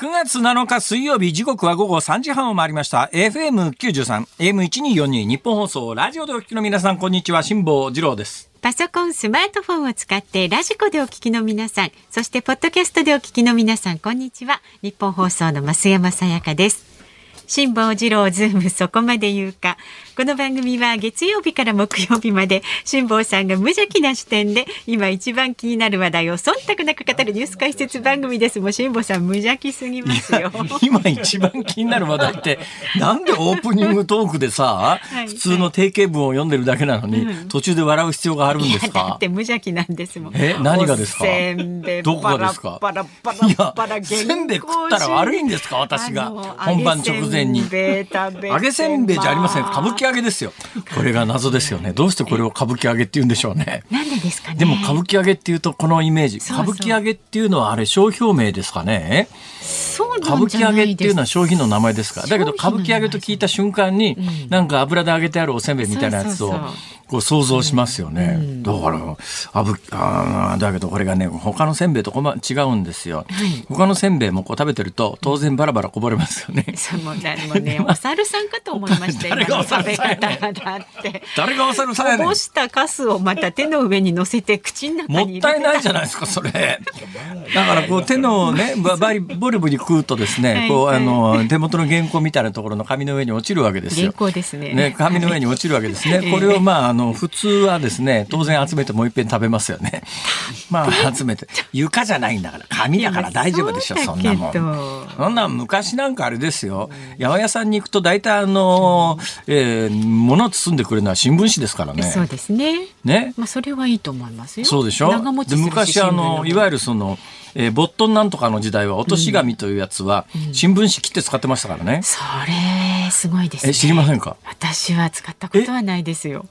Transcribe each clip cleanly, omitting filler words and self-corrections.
9月7日水曜日、時刻は午後3時半を回りました。FM93、AM1242、日本放送、ラジオでお聞きの皆さん、こんにちは、辛坊治郎です。パソコン、スマートフォンを使ってラジコでお聞きの皆さん、そしてポッドキャストでお聞きの皆さん、こんにちは、日本放送の増山さやかです。辛坊治郎ズームそこまで言うか。この番組は月曜日から木曜日まで辛坊さんが無邪気な視点で今一番気になる話題を忖度なく語るニュース解説番組です。もう辛坊さん無邪気すぎますよ。今一番気になる話題ってなんでオープニングトークでさ普通の定型文を読んでるだけなのに、はいはい、途中で笑う必要があるんですか。いやだって無邪気なんですもん。何がですか。せんべいどこがですか。いやせんべい食ったら悪いんですか。私が本番直前に揚げせんべいじゃありません。歌舞伎揚げですよ。これが謎ですよね。どうしてこれを歌舞伎揚げって言うんでしょうね。なんでですかね。でも歌舞伎揚げっていうとこのイメージ。そうそう、歌舞伎揚げっていうのはあれ商標名ですかね。そうなんじゃないです。歌舞伎揚げっていうのは商品の名前ですか。だけど歌舞伎揚げと聞いた瞬間に、なんか油で揚げてあるおせんべいみたいなやつをこう想像しますよね。だからだけどこれがね他のせんべいと違うんですよ、はい、他のせんべいもこう食べてると当然バラバラこぼれますよね。もうねお猿さんかと思いましたよ。今の食べ方がだって誰がお猿さんやねん。こぼしたカスをまた手の上に乗せて口の中に入れてた。もったいないじゃないですかそれ。だからこう手のねボリボリ食うとですね、こう手元の原稿みたいなところの紙の上に落ちるわけですよ。原稿ですね。ね、紙の上に落ちるわけですね。これをまあ普通はですね当然集めてもう一遍食べますよね。まあ集めて床じゃないんだから紙だから大丈夫でしょ。そんなもんそんな昔なんかあれですよ、八百屋さんに行くと大体物を包んでくれるのは新聞紙ですからね。そうですね。ね、まあ、それはいいと思いますよ。そうでしょ。長持ちするし。で昔いわゆるそのボットンなんとかの時代は落とし紙というやつは新聞紙切って使ってましたからね、それすごいですね。知りませんか。私は使ったことはないですよ。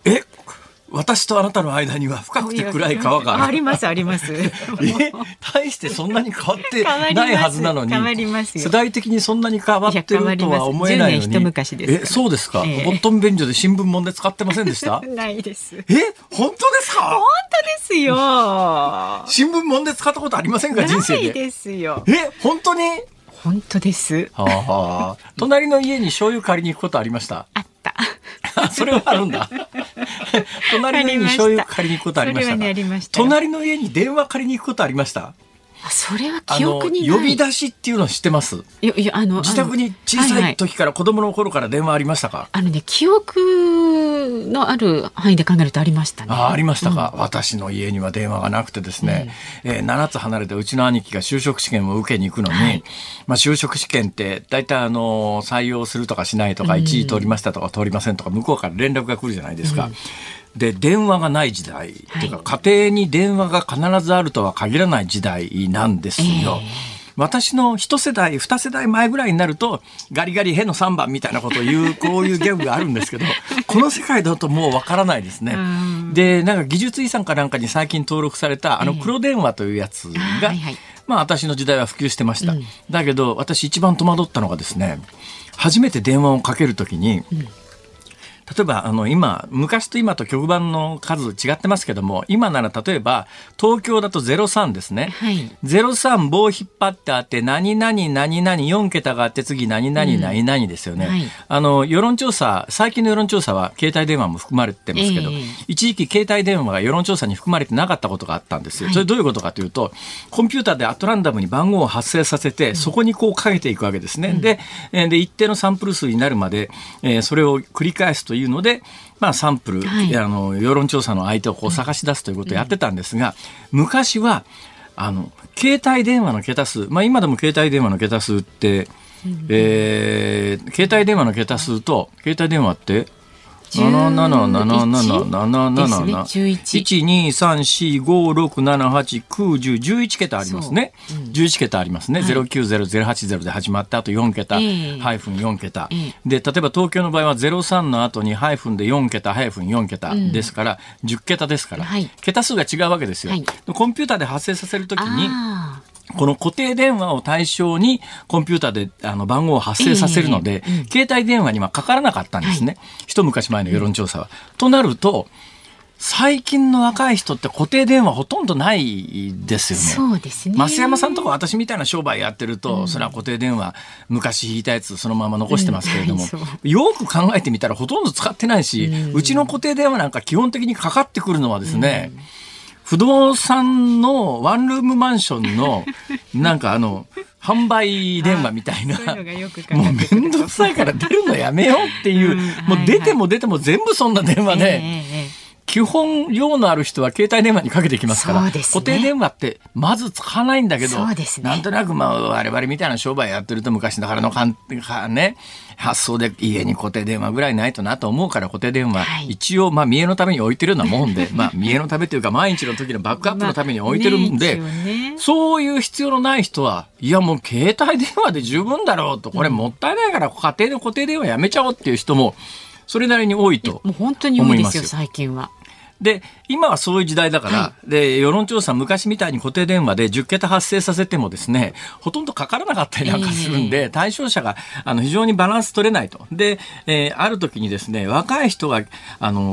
私とあなたの間には深くて暗い川があります。あります。大してそんなに変わってないはずなのに。変わりますよ。世代的にそんなに変わってるとは思えないのに。10年一昔ですから。そうですか。ボットン便所で新聞もんで使ってませんでしたないです。本当ですか。本当ですよ。新聞もんで使ったことありませんか人生で。ないですよ。本当に。本当です。隣の家に醤油借りに行くことありました。あった。それはあるんだ。隣の家に醤油借りに行くことありましたか。それはね、ありましたよ。隣の家に電話借りに行くことありました。それは記憶にない。呼び出しっていうの知ってます。自宅に小さい時から、子供の頃から電話ありましたか。ね、記憶のある範囲で考えるとありましたね。ありましたか。私の家には電話がなくてですね、7つ離れたうちの兄貴が就職試験を受けに行くのに、就職試験って大体採用するとかしないとか、一時通りましたとか通りませんとか向こうから連絡が来るじゃないですか。で電話がない時代というか、家庭に電話が必ずあるとは限らない時代なんですよ。私の一世代二世代前ぐらいになるとガリガリへの3番みたいなことを言うこういうギャグがあるんですけどこの世界だともうわからないですね。でなんか技術遺産かなんかに最近登録された黒電話というやつが、私の時代は普及してました。だけど私一番戸惑ったのがですね、初めて電話をかけるときに、例えば昔と今と局番の数違ってますけども、今なら例えば東京だと03ですね、03棒引っ張ってあって何々何々4桁があって次何々何々ですよね、世論調査、最近の世論調査は携帯電話も含まれてますけど、一時期携帯電話が世論調査に含まれてなかったことがあったんですよ。それどういうことかというと、コンピューターでアトランダムに番号を発生させて、そこにこうかけていくわけですね。で一定のサンプル数になるまで、それを繰り返すというので、サンプル、世論調査の相手をこう探し出すということをやってたんですが、昔は携帯電話の桁数、今でも携帯電話の桁数って、携帯電話の桁数と携帯電話って11桁ありますね。11桁ありますね。090080で始まってあと4桁、ハイフン4桁で、例えば東京の場合は03の後にハイフンで4桁ハイフン4桁ですから10桁ですから、桁数が違うわけですよ。コンピューターで発生させるときにこの固定電話を対象にコンピューターで番号を発生させるので、携帯電話にはかからなかったんですね、一昔前の世論調査は。となると最近の若い人って固定電話ほとんどないですよね。そうですね。増山さんとか私みたいな商売やってると、それは固定電話昔引いたやつそのまま残してますけれども、よく考えてみたらほとんど使ってないし、うちの固定電話なんか基本的にかかってくるのはですね、不動産のワンルームマンションのなんか販売電話みたいな、もうめんどくさいから出るのやめようっていう、もう出ても出ても全部そんな電話で、基本用のある人は携帯電話にかけてきますから、ね、固定電話ってまず使わないんだけど、ね、なんとなく我々みたいな商売やってると昔だからの発想で家に固定電話ぐらいないとなと思うから、固定電話、はい、一応見栄のために置いてるようなもんで見栄のためというか毎日の時のバックアップのために置いてるんで、そういう必要のない人はいやもう携帯電話で十分だろうと、これもったいないから家庭の固定電話やめちゃおうっていう人もそれなりに多いと思いますよ。もう本当に多いですよ最近は。で今はそういう時代だから、はい、で世論調査昔みたいに固定電話で10桁発生させてもですね、ほとんどかからなかったりなんかするんで、対象者が非常にバランス取れないと。で、ある時にですね、若い人が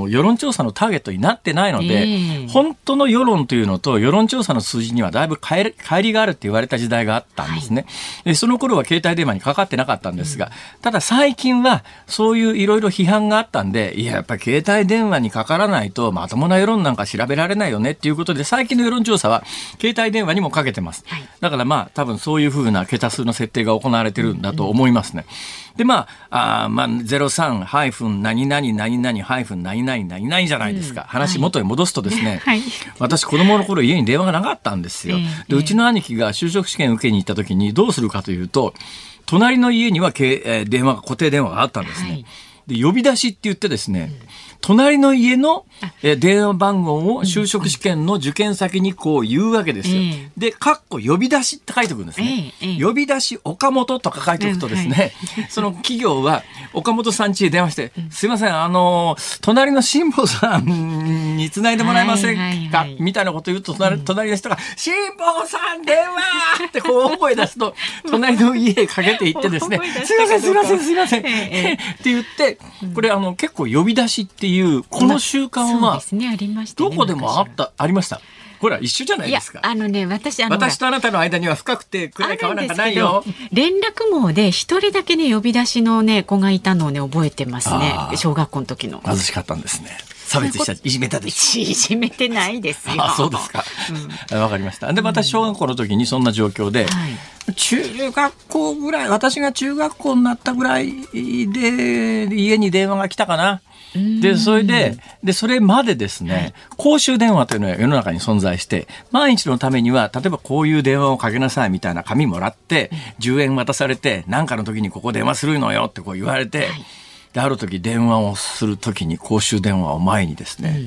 世論調査のターゲットになってないので、本当の世論というのと世論調査の数字にはだいぶ乖離があるって言われた時代があったんですね、でその頃は携帯電話にかかってなかったんですが、ただ最近はそういういろいろ批判があったんで、いややっぱり携帯電話にかからないとまた友な世論なんか調べられないよねっていうことで、最近の世論調査は携帯電話にもかけてます、だから多分そういうふうな桁数の設定が行われてるんだと思いますね。で03-何々何々何々何々じゃないですか、話元へ戻すとですね、私子供の頃家に電話がなかったんですよ。でうちの兄貴が就職試験受けに行った時にどうするかというと、隣の家には電話固定電話があったんですね、で呼び出しって言ってですね、隣の家の電話番号を就職試験の受験先にこう言うわけですよ。で、括弧呼び出しって書いておくんですね。呼び出し岡本とか書いておくとですね、その企業は岡本さん家へ電話して、すいません、隣の辛坊さんに繋いでもらえませんかみたいなこと言うと、隣の人が、辛坊さん電話ってこう大声出すと、隣の家へかけていってですね、すいません、すいません、すいませんって言って、これ結構呼び出しっていうこの習慣はどこでもありました。ほら一緒じゃないですか。いや私とあなたの間には深くて暗い川なんかないよ。連絡網で一人だけね呼び出しのね子がいたのをね覚えてますね。小学校の時の。貧しかったんですね。差別したいじめたでしょ。いじめてないですよ。あそうですか。わかりました。でまた小学校の時にそんな状況で、中学校ぐらい、私が中学校になったぐらいで家に電話が来たかな。でそれまでですね、公衆電話というのが世の中に存在して、毎日のためには例えばこういう電話をかけなさいみたいな紙もらって10円渡されて、何かの時にここ電話するのよってこう言われて、である時電話をする時に公衆電話を前にですね、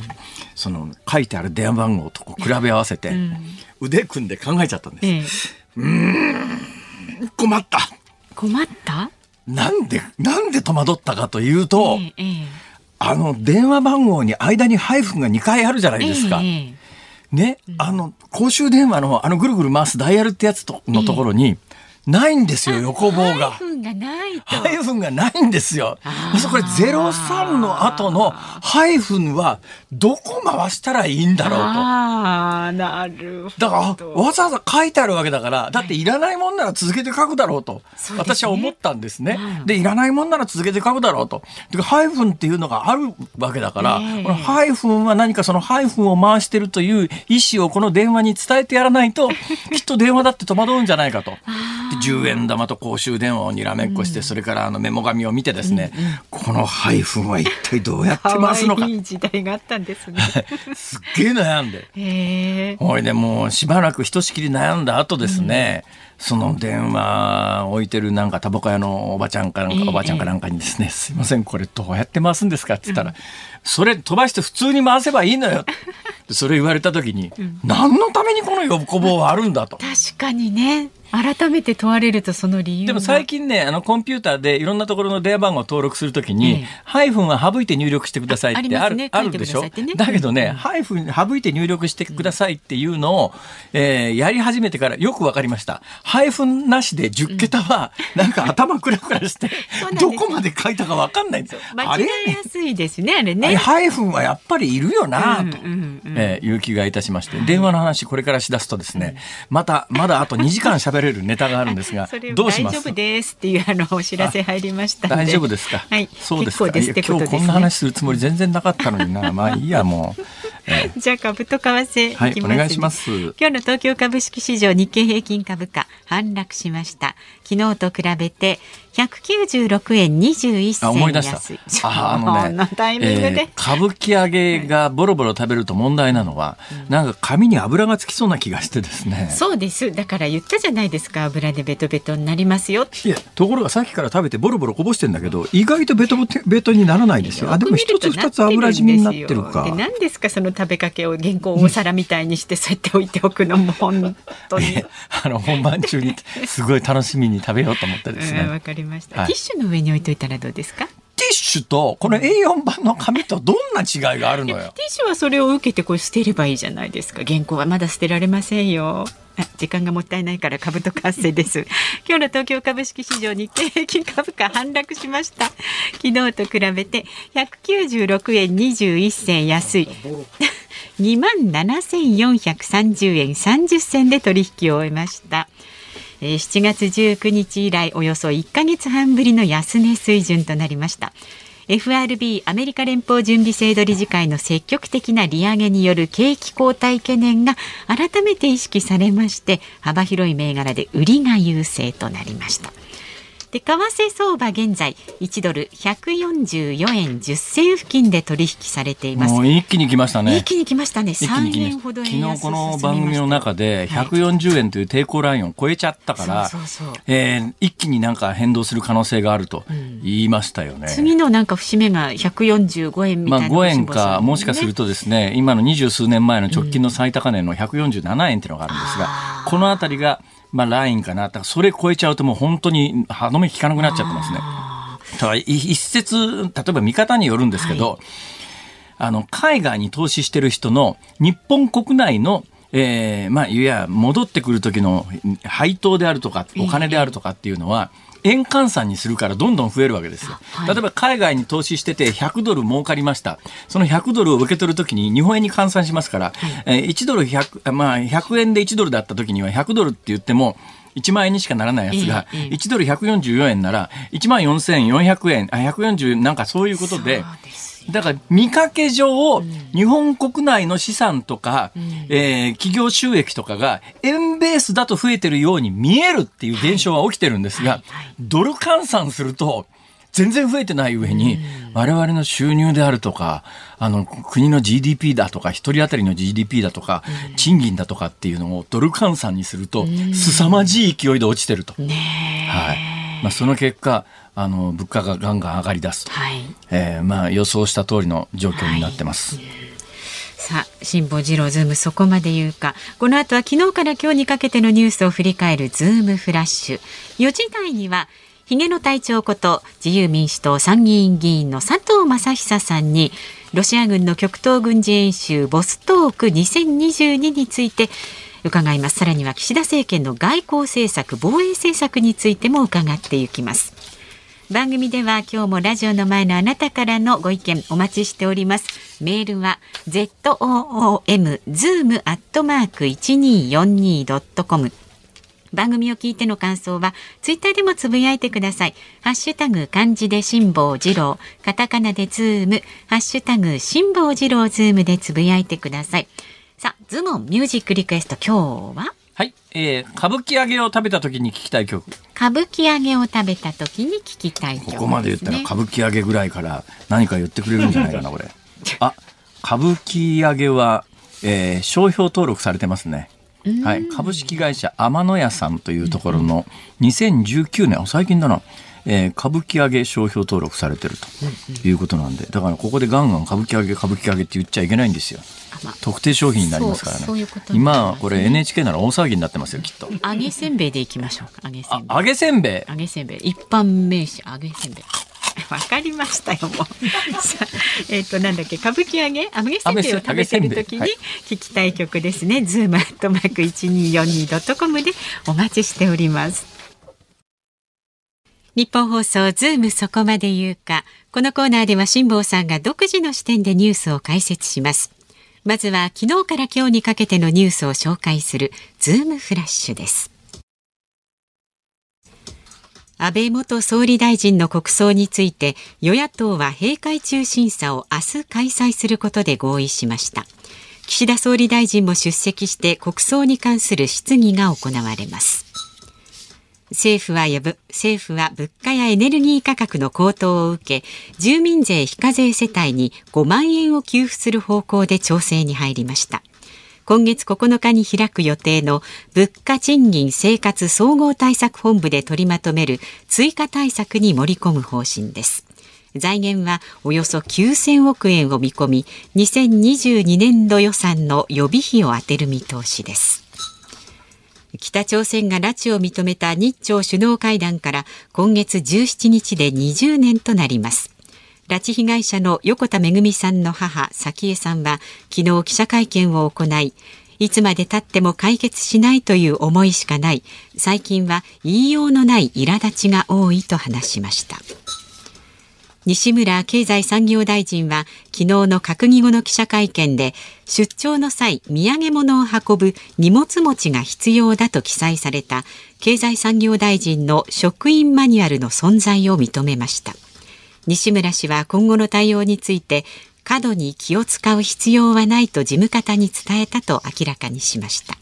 その書いてある電話番号とこう比べ合わせて腕組んで考えちゃったんです。困ったなんで戸惑ったかというと、電話番号に間にハイフンが2回あるじゃないですか。ね、公衆電話のぐるぐる回すダイヤルってやつのところに、ないんですよ、横棒が。ハイフンがないんですよ。これ03の後のハイフンはどこ回したらいいんだろうと。だからわざわざ書いてあるわけだから、だっていらないもんなら続けて書くだろうと私は思ったんですね。でいらないもんなら続けて書くだろうと。ハイフンっていうのがあるわけだから、このハイフンは何かそのハイフンを回してるという意思をこの電話に伝えてやらないと、きっと電話だって戸惑うんじゃないかと。10円玉と公衆電話をにらめっこして、それからメモ紙を見てですね、このハイフンは一体どうやって回すのか。いい時代があったんですね。すっげえ悩んで。ほいでもうしばらくひとしきり悩んだ後ですね、その電話置いてるなんかタバコ屋のおばちゃんかなんかにですね、すいませんこれどうやって回すんですかって言ったら、それ飛ばして普通に回せばいいのよそれ言われた時に、何のためにこの横棒はあるんだと。確かにね。改めて問われるとその理由。でも最近ね、コンピューターでいろんなところの電話番号を登録するときに、ハイフンは省いて入力してくださいってあるでしょ。だけどね、ハイフン省いて入力してくださいっていうのを、やり始めてからよく分かりました。ハイフンなしで10桁はなんか頭クラクラしてどこまで書いたか分かんないんですよ。間違いやすいですね、あれね。ハイフンはやっぱりいるよなという気がいたしまして、電話の話これからしだすとですね、まだあと2時間喋れるネタがあるんですがどうします。大丈夫ですっていうお知らせ入りましたので。大丈夫ですか。はい、そうですか。結構ですってことですね。今日こんな話するつもり全然なかったのにな。まあいいやもう。じゃあ株と為替いきますね。はい、お願いします。今日の東京株式市場、日経平均株価反落しました。昨日と比べて196円21銭安い。思い出した。あのタイミングで歌舞伎揚げがボロボロ食べると問題なのは、なんか髪に油がつきそうな気がしてですね。そうです。だから言ったじゃないですか、油でベトベトになりますよ。いや、ところがさっきから食べてボロボロこぼしてんだけど、意外とベトベトにならないですよ。あ、でも一つ二つ油染みになってるか。で、何ですかその食べかけを原稿をお皿みたいにしてそうやって置いておくのも本当に本番中にすごい楽しみに食べようと思ってですね。わかりました。ティッシュの上に置いといたらどうですか。ティッシュとこの A4 版の紙とどんな違いがあるのよ。ティッシュはそれを受けてこれ捨てればいいじゃないですか。原稿はまだ捨てられませんよ。時間がもったいないから株と為替です。今日の東京株式市場、日経平均株価反落しました。昨日と比べて196円21銭安い。27,430 円30銭で取引を終えました。7月19日以来およそ1ヶ月半ぶりの安値水準となりました。FRB アメリカ連邦準備制度理事会の積極的な利上げによる景気後退懸念が改めて意識されまして、幅広い銘柄で売りが優勢となりました。で、為替相場現在1ドル144円10銭付近で取引されています。もう一気に来ましたね。一気に来ましたね。3円ほど円安。昨日この番組の中で140円という抵抗ラインを超えちゃったから、はい、一気になんか変動する可能性があると言いましたよね。次のなんか節目が145円みたいな、5円か、もしかするとですね、今の20数年前の直近の最高値の147円というのがあるんですが、このあたりがラインかな。だからそれ超えちゃうともう本当に歯止め効かなくなっちゃってますね。ただ一説、例えば見方によるんですけど、はい、海外に投資してる人の日本国内のいや戻ってくる時の配当であるとかお金であるとかっていうのは、円換算にするからどんどん増えるわけですよ。はい、例えば海外に投資してて100ドル儲かりました。その100ドルを受け取るときに日本円に換算しますから、はい、1ドル100、100円で1ドルだったときには100ドルって言っても1万円にしかならないやつが1ドル144円なら14,400円、140なんかそういうことで、だから見かけ上日本国内の資産とか、企業収益とかが円ベースだと増えてるように見えるっていう現象は起きてるんですが、ドル換算すると全然増えてない上に、我々の収入であるとか国の GDP だとか一人当たりの GDP だとか賃金だとかっていうのをドル換算にすると凄まじい勢いで落ちてると、はい、その結果物価がガンガン上がり出すと、はい、予想した通りの状況になってます。はい、さあ、辛坊治郎ズームそこまで言うか。この後は昨日から今日にかけてのニュースを振り返るズームフラッシュ。4時台にはひげの隊長こと自由民主党参議院議員の佐藤正久さんにロシア軍の極東軍事演習ボストーク2022について伺います。さらには岸田政権の外交政策、防衛政策についても伺っていきます。番組では今日もラジオの前のあなたからのご意見お待ちしております。メールは zoom@1242.com。番組を聞いての感想はツイッターでもつぶやいてください。ハッシュタグ漢字で辛坊治郎、カタカナでズーム、ハッシュタグ辛坊治郎ズームでつぶやいてください。さあ、ズモンミュージックリクエスト、今日ははい、歌舞伎揚げを食べた時に聴きたい曲。歌舞伎揚げを食べた時に聴きたい曲、ね、ここまで言ったら歌舞伎揚げぐらいから何か言ってくれるんじゃないかなこれ。あ、歌舞伎揚げは、商標登録されてますね。はい、株式会社天野屋さんというところの2019年、最近だな、歌舞伎揚げ商標登録されてるということなんで、だからここでガンガン歌舞伎揚げって言っちゃいけないんですよ。特定商品になりますからね。今これ NHK なら大騒ぎになってますよきっと。揚げせんべいでいきましょう。揚げせんべい。揚げせんべい。一般名詞揚げせんべい。わかりましたよもうなんだっけ、歌舞伎揚げせんべいを食べてるときに聞きたい曲ですね。ズームアットマーク 1242.com でお待ちしております。日本放送ズームそこまで言うか。このコーナーでは辛坊さんが独自の視点でニュースを解説します。まずは昨日から今日にかけてのニュースを紹介するズームフラッシュです。安倍元総理大臣の国葬について与野党は閉会中審査を明日開催することで合意しました。岸田総理大臣も出席して国葬に関する質疑が行われます。政府は物価やエネルギー価格の高騰を受け、住民税非課税世帯に5万円を給付する方向で調整に入りました。今月9日に開く予定の物価賃金生活総合対策本部で取りまとめる追加対策に盛り込む方針です。財源はおよそ9000億円を見込み、2022年度予算の予備費を充てる見通しです。北朝鮮が拉致を認めた日朝首脳会談から今月17日で20年となります。拉致被害者の横田めぐみさんの母早紀江さんは昨日記者会見を行い、いつまで経っても解決しないという思いしかない、最近は言いようのない苛立ちが多いと話しました。西村経済産業大臣は昨日の閣議後の記者会見で、出張の際土産物を運ぶ荷物持ちが必要だと記載された経済産業大臣の職員マニュアルの存在を認めました。西村氏は今後の対応について、過度に気を使う必要はないと事務方に伝えたと明らかにしました。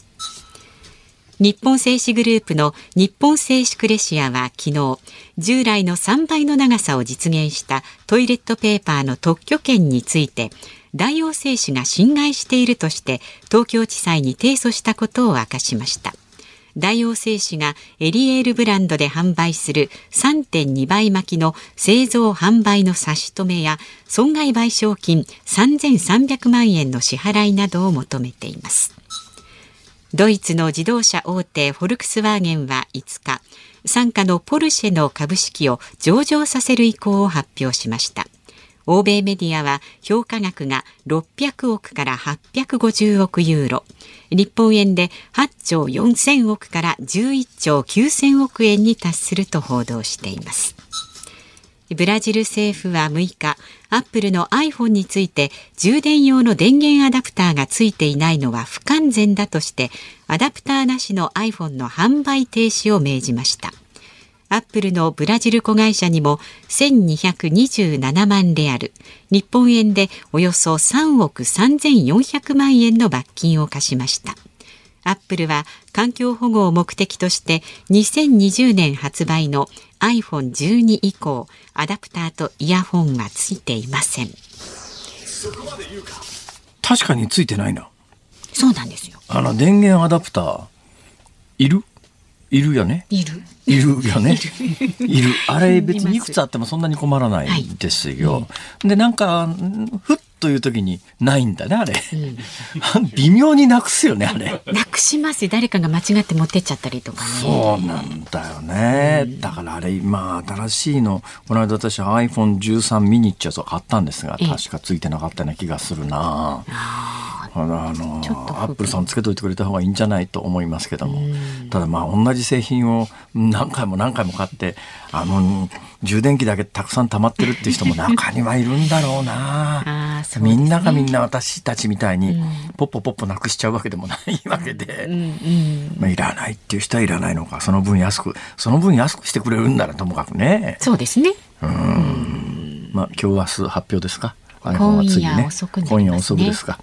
日本製紙グループの日本製紙クレシアは昨日、従来の3倍の長さを実現したトイレットペーパーの特許権について、大王製紙が侵害しているとして東京地裁に提訴したことを明かしました。大王製紙がエリエールブランドで販売する 3.2 倍巻きの製造販売の差し止めや損害賠償金3300万円の支払いなどを求めています。ドイツの自動車大手フォルクスワーゲンは5日、傘下のポルシェの株式を上場させる意向を発表しました。欧米メディアは評価額が600億から850億ユーロ、日本円で8兆4000億から11兆9000億円に達すると報道しています。ブラジル政府は6日、アップルの iPhone について充電用の電源アダプターがついていないのは不完全だとして、アダプターなしの iPhone の販売停止を命じました。アップルのブラジル子会社にも1227万レアル、日本円でおよそ3億3400万円の罰金を課しました。アップルは環境保護を目的として2020年発売の iPhone12 以降、アダプターとイヤホンがついていません。確かについてないな。そうなんですよ。電源アダプター、いるよね。いるよね。いる。あれ別にいくつあってもそんなに困らないんですよ。はい、でなんかふっという時にないんだねあれ。微妙になくすよねあれ。なくします。誰かが間違って持ってっちゃったりとかね。そうなんだよね。だからあれ今新しいの、この間私 iPhone13 ミニってやつを買ったんですが、確かついてなかったような気がするな。アップルさんつけといてくれた方がいいんじゃないと思いますけども、ただまあ同じ製品を何回も買って、充電器だけたくさん溜まってるっていう人も中にはいるんだろうな。あ、そうですね、みんな私たちみたいにポッポなくしちゃうわけでもないわけで、いらないっていう人はいらないのか、その分安くしてくれるんだらともかくね。そうですね。今日明日発表ですか。今夜遅くですか。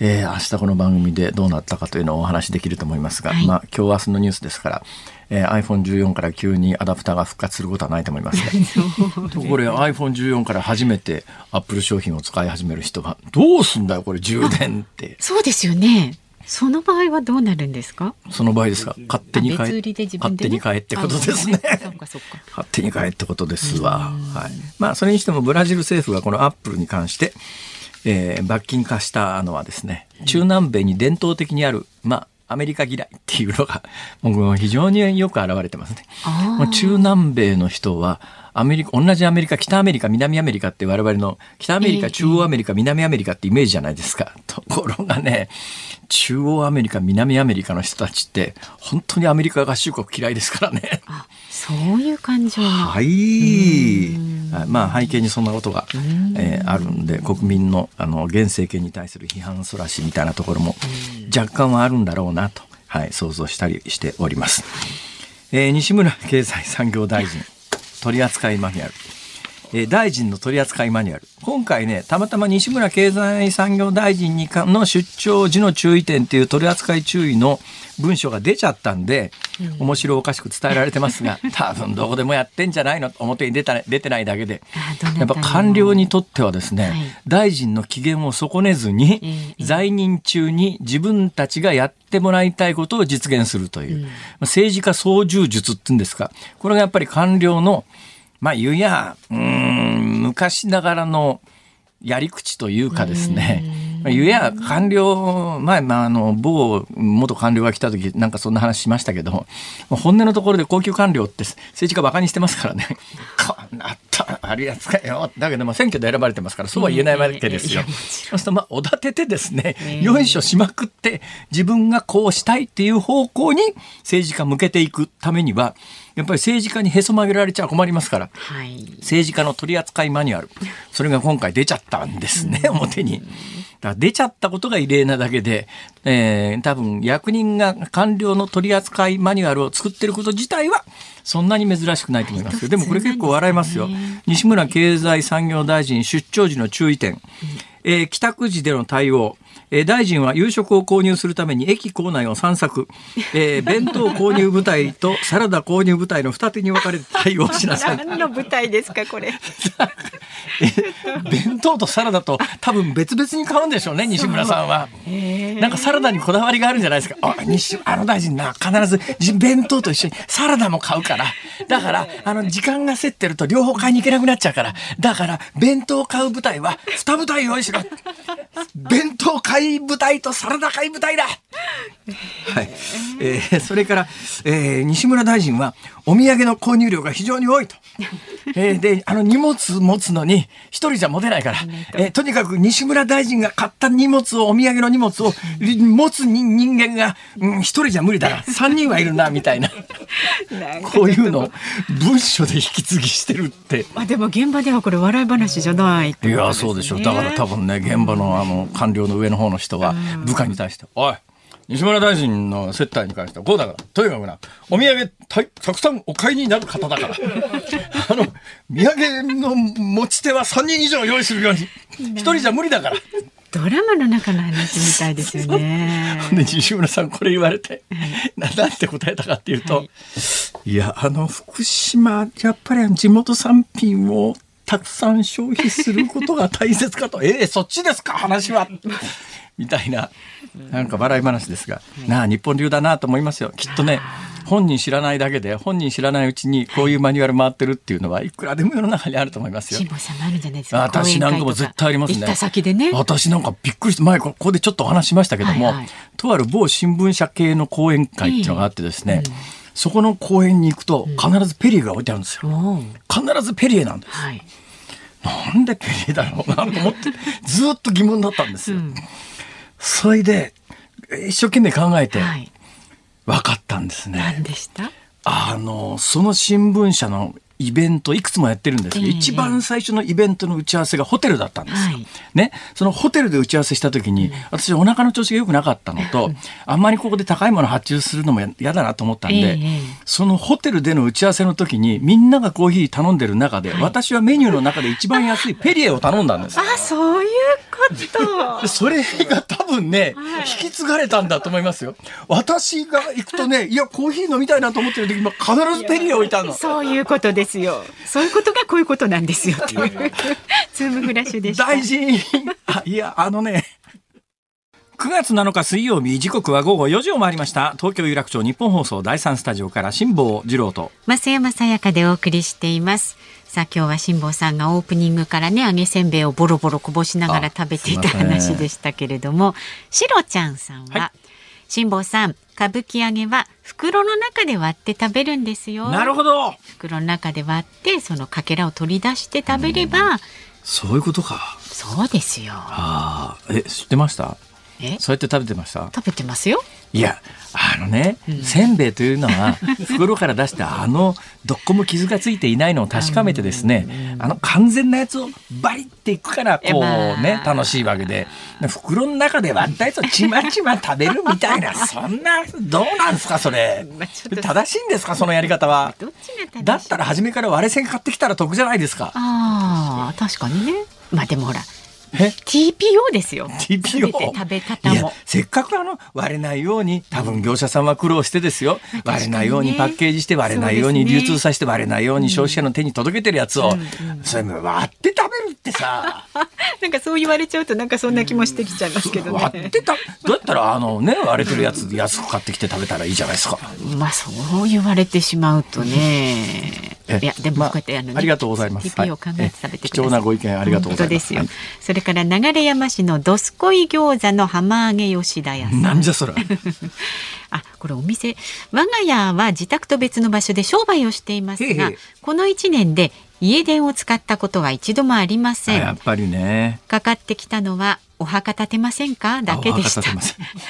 明日この番組でどうなったかというのをお話しできると思いますが、今日明日のニュースですから、iPhone14 から急にアダプターが復活することはないと思いますが、これ iPhone14 から初めて Apple 商品を使い始める人がどうすんだよこれ充電って。そうですよね。その場合はどうなるんですか。その場合ですか。勝手に買えってことですね。勝手に買えってことですわ。それにしてもブラジル政府がこのアップルに関して罰金化したのはですね、中南米に伝統的にある、アメリカ嫌いっていうのがもう非常によく表れてますね。中南米の人は同じアメリカ、北アメリカ、南アメリカって我々の北アメリカ、中央アメリカ、南アメリカってイメージじゃないですか。ところがね、中央アメリカ、南アメリカの人たちって本当にアメリカ合衆国嫌いですからね。あ、そういう感情。はい。背景にそんなことが、あるんで、国民の、現政権に対する批判そらしみたいなところも若干はあるんだろうなと、想像したりしております。西村経済産業大臣。取扱マニュアル、大臣の取扱マニュアル、今回ね、たまたま西村経済産業大臣の出張時の注意点という取扱注意の文章が出ちゃったんで、面白おかしく伝えられてますが、多分どこでもやってんじゃないの、表に出てないだけで。やっぱ官僚にとってはですね、大臣の機嫌を損ねずに、在任中に自分たちがやってもらいたいことを実現するという、政治家操縦術っていうんですか、これがやっぱり官僚の言うや、昔ながらのやり口というかですね、いや官僚前、某元官僚が来た時なんかそんな話しましたけど、本音のところで高級官僚って政治家バカにしてますからね。こんなあるやつかよ。だけど選挙で選ばれてますから、そうは言えないわけですよ。そうするとおだててですね、よいしょしまくって自分がこうしたいっていう方向に政治家向けていくためには、やっぱり政治家にへそ曲げられちゃ困りますから、政治家の取扱マニュアル、それが今回出ちゃったんですね、表に。だから出ちゃったことが異例なだけで、多分役人が官僚の取扱マニュアルを作ってること自体はそんなに珍しくないと思いますけど、でもこれ結構笑いますよ。西村経済産業大臣出張時の注意点、帰宅時での対応、大臣は夕食を購入するために駅構内を散策、弁当購入部隊とサラダ購入部隊の二手に分かれて対応しなさい。何の部隊ですかこれ。弁当とサラダと多分別々に買うんでしょうね、西村さんは。なんかサラダにこだわりがあるんじゃないですか。あの大臣な、必ず弁当と一緒にサラダも買うから、だから時間が競ってると両方買いに行けなくなっちゃうから、だから弁当買う部隊は二部隊用意しろ、弁当買い部隊とサラダ買い部隊だ。それから、西村大臣はお土産の購入量が非常に多いと、で荷物持つのに一人じゃ持てないから、とにかく西村大臣が買った荷物を、お土産の荷物を持つ人間が一人じゃ無理だな、3人はいるなみたいな、こういうのを文書で引き継ぎしてるって。でも現場ではこれ笑い話じゃないってことですね。いやそうでしょう。だから多分ね、現場の官僚の上の方の人は部下に対して、おい西村大臣の接待に関してはこうだから、とにかくな、お土産たくさんお買いになる方だから土産の持ち手は3人以上用意するように、1人じゃ無理だから。ドラマの中の話みたいですよね。で西村さんこれ言われて、なんて答えたかっていうと、いや福島やっぱり地元産品をたくさん消費することが大切かと。そっちですか話はみたいな、なんか笑い話ですが、日本流だなと思いますよ。きっとね、本人知らないだけで、本人知らないうちにこういうマニュアル回ってるっていうのはいくらでも世の中にあると思いますよ。辛坊さんもあるんじゃないですか。私なんかも絶対ありますね。行った先でね。私なんかびっくりして、前ここでちょっとお話しましたけども、とある某新聞社系の講演会っていうのがあってですね、そこの講演に行くと必ずペリエが置いてあるんですよ。必ずペリエなんです。なんでペリエだろうなと思ってずっと疑問だったんですよ。それで一生懸命考えて分かったんですね。何でした？その新聞社のイベントいくつもやってるんですけど、一番最初のイベントの打ち合わせがホテルだったんですよ、そのホテルで打ち合わせした時に、私お腹の調子が良くなかったのと、あんまりここで高いもの発注するのも嫌だなと思ったんで、そのホテルでの打ち合わせの時にみんながコーヒー頼んでる中で、私はメニューの中で一番安いペリエを頼んだんです。そういうこと。それが多分ね、引き継がれたんだと思いますよ。私が行くとね、いやコーヒー飲みたいなと思ってる時に必ずペリエ置いたの。そういうことです。そういうことがこういうことなんですよ。ズームフラッシュでした。大臣、いやね9月7日水曜日、時刻は午後4時を回りました。東京有楽町日本放送第3スタジオから辛坊治郎と増山さやかでお送りしています。さあ今日は辛坊さんがオープニングからね、揚げせんべいをボロボロこぼしながら食べていた話でしたけれども、しろちゃんさんは、はい、辛坊さん、歌舞伎揚げは袋の中で割って食べるんですよ。なるほど。袋の中で割ってそのかけらを取り出して食べれば。そういうことか。そうですよ。あ、知ってました？そうやって食べてました？食べてますよ。いや、あのね、せんべいというのは袋から出してあのどこも傷がついていないのを確かめてですね、あの完全なやつをバリっていくからこうね、楽しいわけで、袋の中で割ったやつをちまちま食べるみたいなそんな、どうなんですかそれ、正しいんですかそのやり方は。だったら初めから割れ線買ってきたら得じゃないですか。あ、確かにね。まあでもほらTPO ですよ。 TPO 食べ方もせっかくあの割れないように、多分業者さんは苦労してですよ、ね、割れないようにパッケージして、割れないように流通させて、割れないように消費者の手に届けてるやつを、それも割って食べるってさなんかそう言われちゃうとなんかそんな気もしてきちゃいますけどね。割ってた、どうやったらあのね、割れてるやつ安く買ってきて食べたらいいじゃないですか。まあそう言われてしまうとねいやでもこうやってありがとうございます。 TPO を考えて食べてください。貴重なご意見ありがとうございます。本当ですよ。それから流山市のどすこい餃子の浜揚げ吉田屋さん。なんじゃそらあ、これお店、我が家は自宅と別の場所で商売をしていますが、へへ、この1年で家電を使ったことは一度もありません。やっぱりね。かかってきたのはお墓建てませんかだけでした。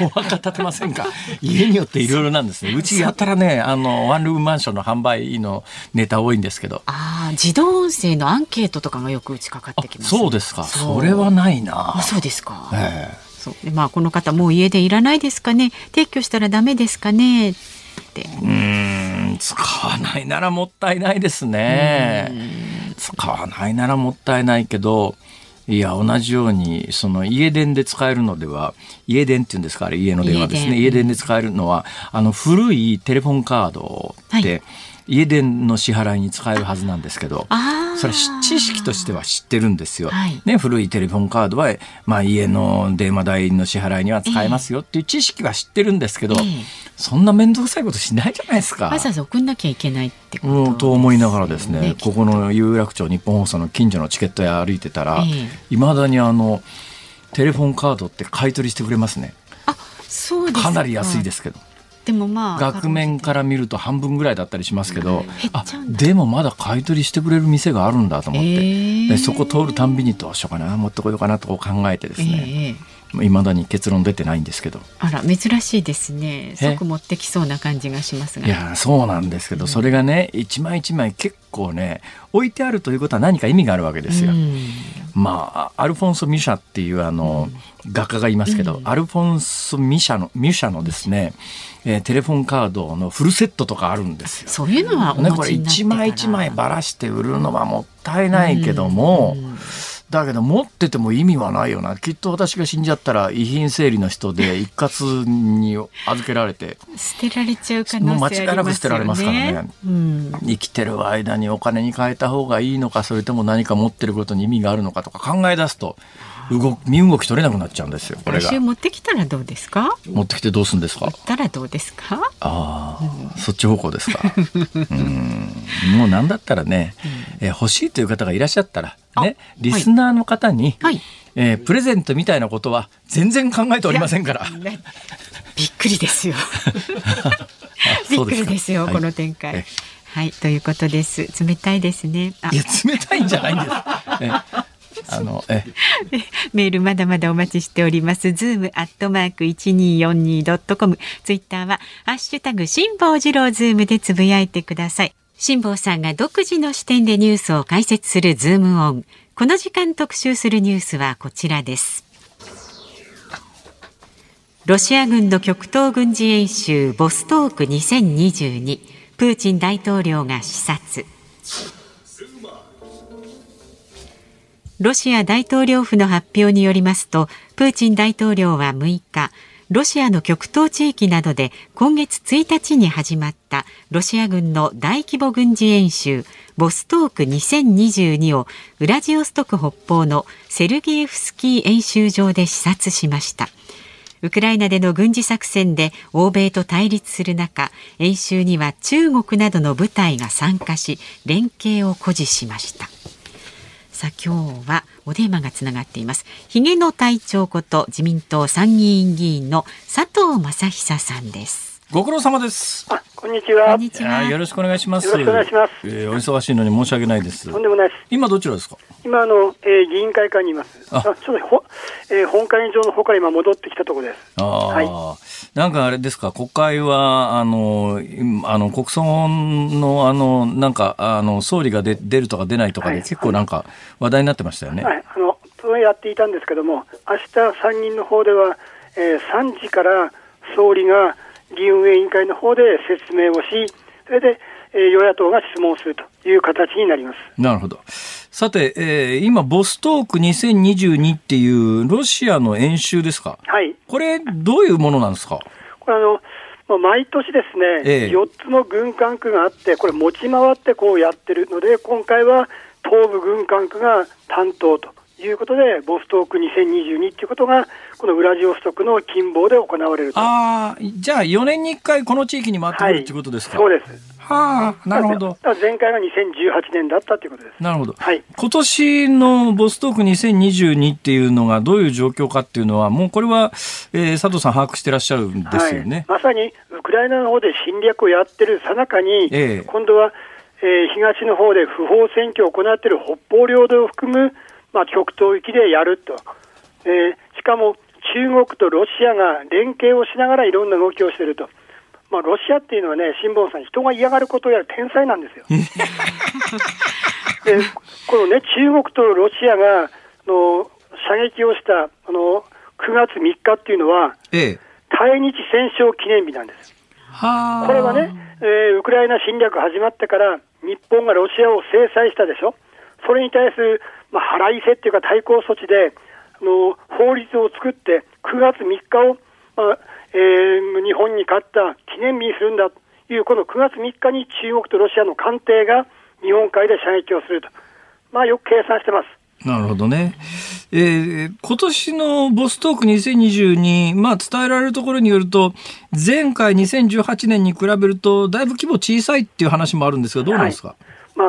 お墓建てませんか家によっていろいろなんですね。うちやったらね、あのワンルームマンションの販売のネタ多いんですけど、あ、自動音声のアンケートとかがよくうちかかってきます、ね、そうですか。 それはないな。あ、そうですか、そうで、まあ、この方もう家でいらないですかね、撤去したらダメですかねって。使わないならもったいないですね。使わないならもったいないけど、いや同じようにその家電で使えるのでは、家電っていうんですか、あれ家の電話ですね。家電で使えるのはあの古いテレフォンカードって、はい、家電の支払いに使えるはずなんですけど、それ知識としては知ってるんですよ、はいね、古いテレフォンカードは、まあ、家の電話代の支払いには使えますよっていう知識は知ってるんですけど、そんな面倒くさいことしないじゃないですか。わざわざ送んなきゃいけないってこと、と思いながらですね、ここの有楽町日本放送の近所のチケット屋歩いてたら、未だにあのテレフォンカードって買い取りしてくれますね。あ、そうですか。かなり安いですけど、でもまあ、額面から見ると半分ぐらいだったりしますけど、あ、でもまだ買い取りしてくれる店があるんだと思って、でそこ通るたんびにどうしようかな、持ってこようかなと考えてですね、未だに結論出てないんですけど。あら、珍しいですね。即持ってきそうな感じがしますが、ね、いやそうなんですけど、それがね一枚一枚結構ね置いてあるということは何か意味があるわけですよ。まあ、アルフォンソ・ミュシャっていうあの画家がいますけど、アルフォンソ・ミュシャのですね、テレフォンカードのフルセットとかあるんですよ。そういうのはお持ちになってから、ね、これ一枚一枚ばらして売るのはもったいないけども、だけど持ってても意味はないよな。きっと私が死んじゃったら遺品整理の人で一括に預けられて捨てられちゃう可能性ありますよね。もう間違いなく捨てられますからね、生きてる間にお金に変えた方がいいのか、それとも何か持ってることに意味があるのかとか考え出すと身動き取れなくなっちゃうんですよ。これが来週持ってきたらどうですか。持ってきてどうするんですか。売ったらどうですか。あ、そっち方向ですかもうなんだったらね、欲しいという方がいらっしゃったらね、リスナーの方に、プレゼントみたいなことは全然考えておりませんからびっくりですよびっくりですよ、この展開、ということです。冷たいですね。いや冷たいんじゃないんですメールまだまだお待ちしております。 zoom@1242.com、 ツイッターはハッシュタグ辛坊治郎ズームでつぶやいてください。辛坊さんが独自の視点でニュースを解説するズームオン。この時間特集するニュースはこちらです。ロシア軍の極東軍事演習ボストーク2022、プーチン大統領が視察。ロシア大統領府の発表によりますと、プーチン大統領は6日、ロシアの極東地域などで今月1日に始まったロシア軍の大規模軍事演習ボストーク2022をウラジオストク北方のセルギエフスキー演習場で視察しました。ウクライナでの軍事作戦で欧米と対立する中、演習には中国などの部隊が参加し、連携を誇示しました。さあ、今日はお電話がつながっています。ひげの隊長こと自民党参議院議員の佐藤正久さんです。ご苦労様です。こんにちは。よろしくお願いします。お忙しいのに申し訳ないです。とんでもないです。今どちらですか？今議員会館にいます。ちょっと本会議場の方から今戻ってきたところです。はい。なんかあれですか、国会は国葬のなんか総理が出るとか出ないとかで、はい、結構なんか話題になってましたよね。はい。やっていたんですけども、明日参議院の方では、3時から総理が議院運営委員会の方で説明をし、それで与野党が質問するという形になります。なるほど。さて、今ボストーク2022っていうロシアの演習ですか？はい。これどういうものなんですか？これ毎年ですね、4つの軍管区があって、これ持ち回ってこうやってるので、今回は東部軍管区が担当ということで、ボストーク2022ということがこのウラジオストクの近傍で行われると。じゃあ4年に1回この地域に回ってくるということですか？はい、そうです。はあ、なるほど。前回が2018年だったということです。なるほど。はい。今年のボストーク2022っていうのがどういう状況かっていうのは、もうこれは、佐藤さん把握してらっしゃるんですよね。はい、まさにウクライナの方で侵略をやってる最中に、今度は、東の方で不法占拠を行っている北方領土を含む、極東域でやると。しかも中国とロシアが連携をしながらいろんな動きをしていると。ロシアっていうのはね、辛坊さん、人が嫌がることをやる天才なんですよ。で、このね、中国とロシアが射撃をした9月3日っていうのは、対日戦勝記念日なんです。はー。これはね、ウクライナ侵略始まってから日本がロシアを制裁したでしょ。それに対する、腹いせっていうか対抗措置で法律を作って9月3日を、日本に勝った記念日にするんだという、この9月3日に中国とロシアの艦艇が日本海で射撃をすると、よく計算してます。なるほどね。今年のボストーク2022、伝えられるところによると、前回2018年に比べるとだいぶ規模小さいっていう話もあるんですが、どうなんですか？は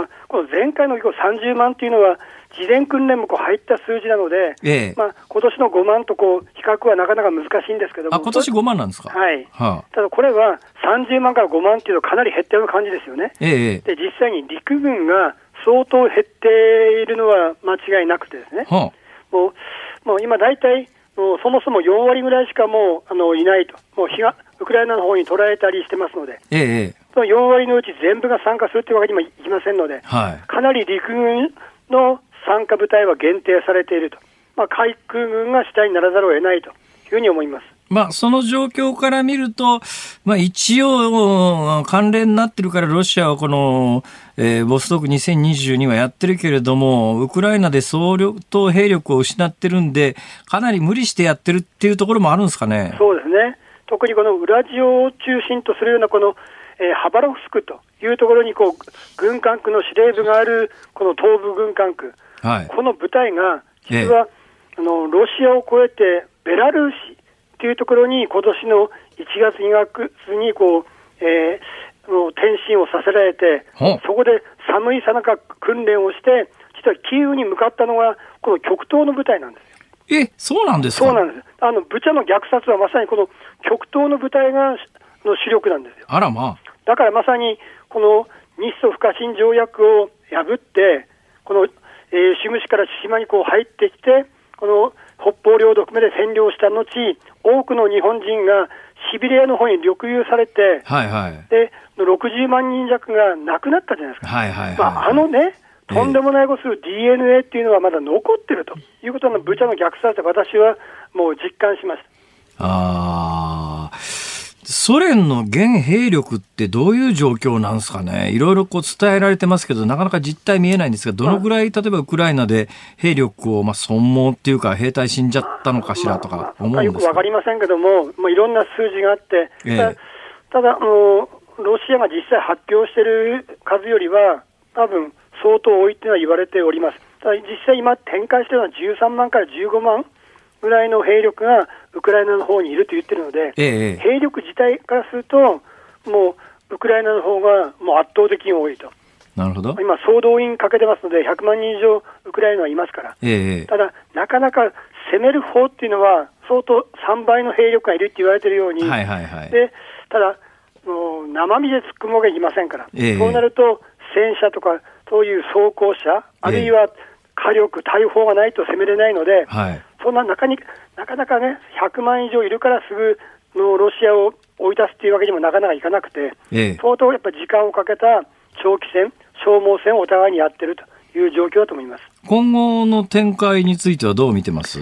い、この前回の30万というのは事前訓練も入った数字なので、今年の5万と比較はなかなか難しいんですけども。今年5万なんですか？はい。ただこれは30万から5万っていうのはかなり減ったような感じですよね。で、実際に陸軍が相当減っているのは間違いなくてですね。もう今大体、そもそも4割ぐらいしかもういないと。もうウクライナの方に捉えたりしてますので。その4割のうち全部が参加するってわけにもいきませんので、かなり陸軍の参加部隊は限定されていると、海空軍が主体にならざるを得ないというふうに思います。その状況から見ると、一応関連になってるからロシアはこの、ボストーク2022はやってるけれども、ウクライナで総力と兵力を失ってるんで、かなり無理してやってるっていうところもあるんですかね。そうですね。特にこのウラジオを中心とするようなこのハバロフスクというところに軍管区の司令部があるこの東部軍管区、この部隊が実は、ロシアを越えてベラルーシというところに今年の1月2月に転身をさせられて、そこで寒いさなか訓練をして、実はキーウに向かったのがこの極東の部隊なんです。そうなんですか？そうなんです。ブチャの虐殺はまさにこの極東の部隊がの主力なんですよ。だからまさにこの日ソ不可侵条約を破って、このシムシから千島に入ってきて、この北方領土含めで占領した後、多くの日本人がシベリアの方に抑留されて、で60万人弱が亡くなったじゃないですか。とんでもないことする DNA っていうのはまだ残ってるということのブチャの虐殺で私はもう実感しました。ソ連の現兵力ってどういう状況なんですかね。いろいろ伝えられてますけど、なかなか実態見えないんですが、どのぐらい例えばウクライナで兵力を損耗っていうか、兵隊死んじゃったのかしらとか思うんですか。よくわかりませんけども、いろんな数字があって、ただロシアが実際発表している数よりは多分相当多いというのは言われております。ただ実際今展開しているのは13万から15万ぐらいの兵力がウクライナの方にいると言ってるので、兵力自体からするともうウクライナの方がもう圧倒的に多いと。なるほど。今総動員かけてますので100万人以上ウクライナはいますから、ただなかなか攻める方っていうのは相当3倍の兵力がいるって言われているように、でただもう生身で突っ込むわけにいきませんから、そうなると戦車とかそういう装甲車あるいは火力、大砲がないと攻めれないので、そんな中になかなかね100万以上いるからすぐのロシアを追い出すというわけにもなかなかいかなくて、相当やっぱり時間をかけた長期戦、消耗戦をお互いにやっているという状況だと思います。今後の展開についてはどう見てます？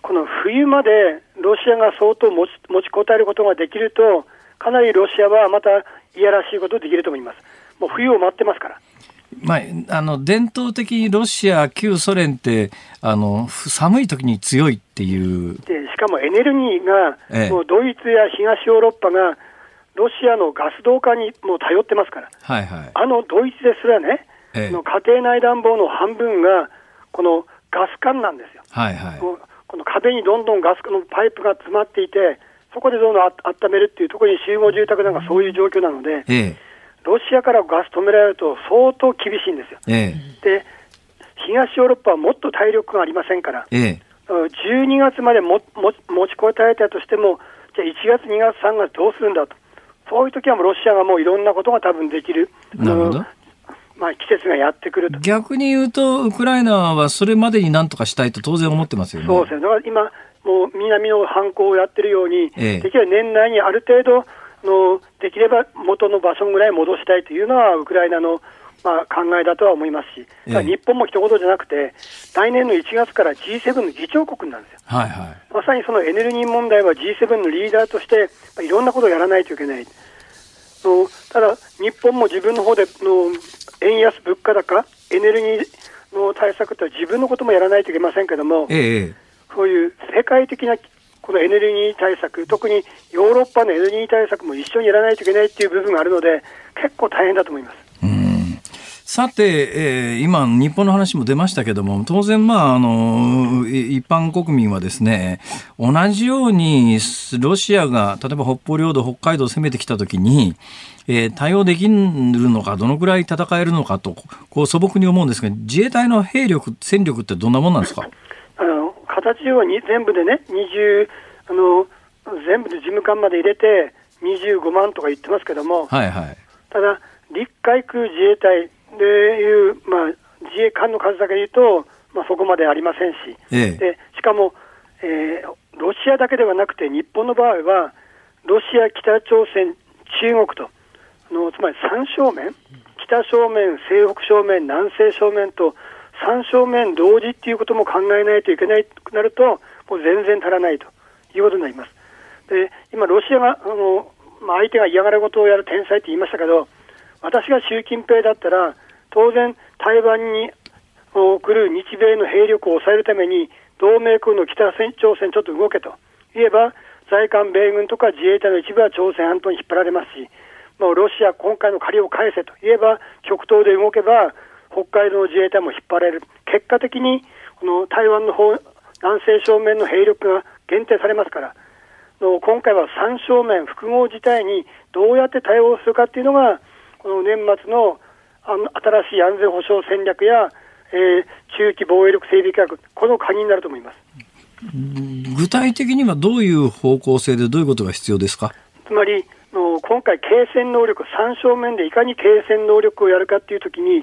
この冬までロシアが相当持ちこたえることができると、かなりロシアはまたいやらしいことができると思います。もう冬を待ってますから。伝統的にロシア、旧ソ連って寒い時に強いっていう。でしかもエネルギーが、もうドイツや東ヨーロッパがロシアのガス導火にもう頼ってますから、ドイツですらね、の家庭内暖房の半分がこのガス管なんですよ。この壁にどんどんガスのパイプが詰まっていて、そこでどんどん温めるっていう、特に集合住宅なんかそういう状況なので、ロシアからガス止められると相当厳しいんですよ。で東ヨーロッパはもっと体力がありませんから、12月まで持ちこたえたとしても、じゃあ1月2月3月どうするんだと、そういう時はもうロシアがもういろんなことが多分できる。なるほど。季節がやってくると。逆に言うとウクライナはそれまでに何とかしたいと当然思ってますよね。そうですね。だから今もう南の反攻をやってるように、できれば年内にある程度できれば元の場所ぐらい戻したいというのはウクライナの、考えだとは思いますし、日本も一言じゃなくて来年の1月から G7 の議長国なんですよ。まさにそのエネルギー問題は G7 のリーダーとしていろんなことをやらないといけない。ただ日本も自分の方で円安物価高エネルギーの対策って自分のこともやらないといけませんけども、そういう世界的なこのエネルギー対策、特にヨーロッパのエネルギー対策も一緒にやらないといけないという部分があるので結構大変だと思います。さて、今日本の話も出ましたけども、当然、一般国民はですね、同じようにロシアが例えば北方領土北海道を攻めてきたときに、対応できるのか、どのくらい戦えるのかとこう素朴に思うんですが、自衛隊の兵力戦力ってどんなもんなんですか？形を全部でね、全部で事務官まで入れて25万とか言ってますけども、ただ陸海空自衛隊でいう、自衛官の数だけ言うと、そこまでありませんし、でしかも、ロシアだけではなくて日本の場合はロシア、北朝鮮、中国とつまり3正面、北正面、西北正面、南西正面と3正面同時っていうことも考えないといけないとなると、もう全然足らないということになります。で今ロシアが相手が嫌がることをやる天才って言いましたけど、私が習近平だったら当然台湾に送る日米の兵力を抑えるために同盟国の北朝鮮ちょっと動けと言えば、在韓米軍とか自衛隊の一部は朝鮮半島に引っ張られますし、もうロシア今回の借りを返せと言えば極東で動けば北海道の自衛隊も引っ張れる。結果的にこの台湾の方南西正面の兵力が限定されますから、今回は3正面複合事態にどうやって対応するかっていうのがこの年末の新しい安全保障戦略や、中期防衛力整備計画、この鍵になると思います。具体的にはどういう方向性でどういうことが必要ですか？つまり今回継戦能力3正面でいかに継戦能力をやるかっていうときに、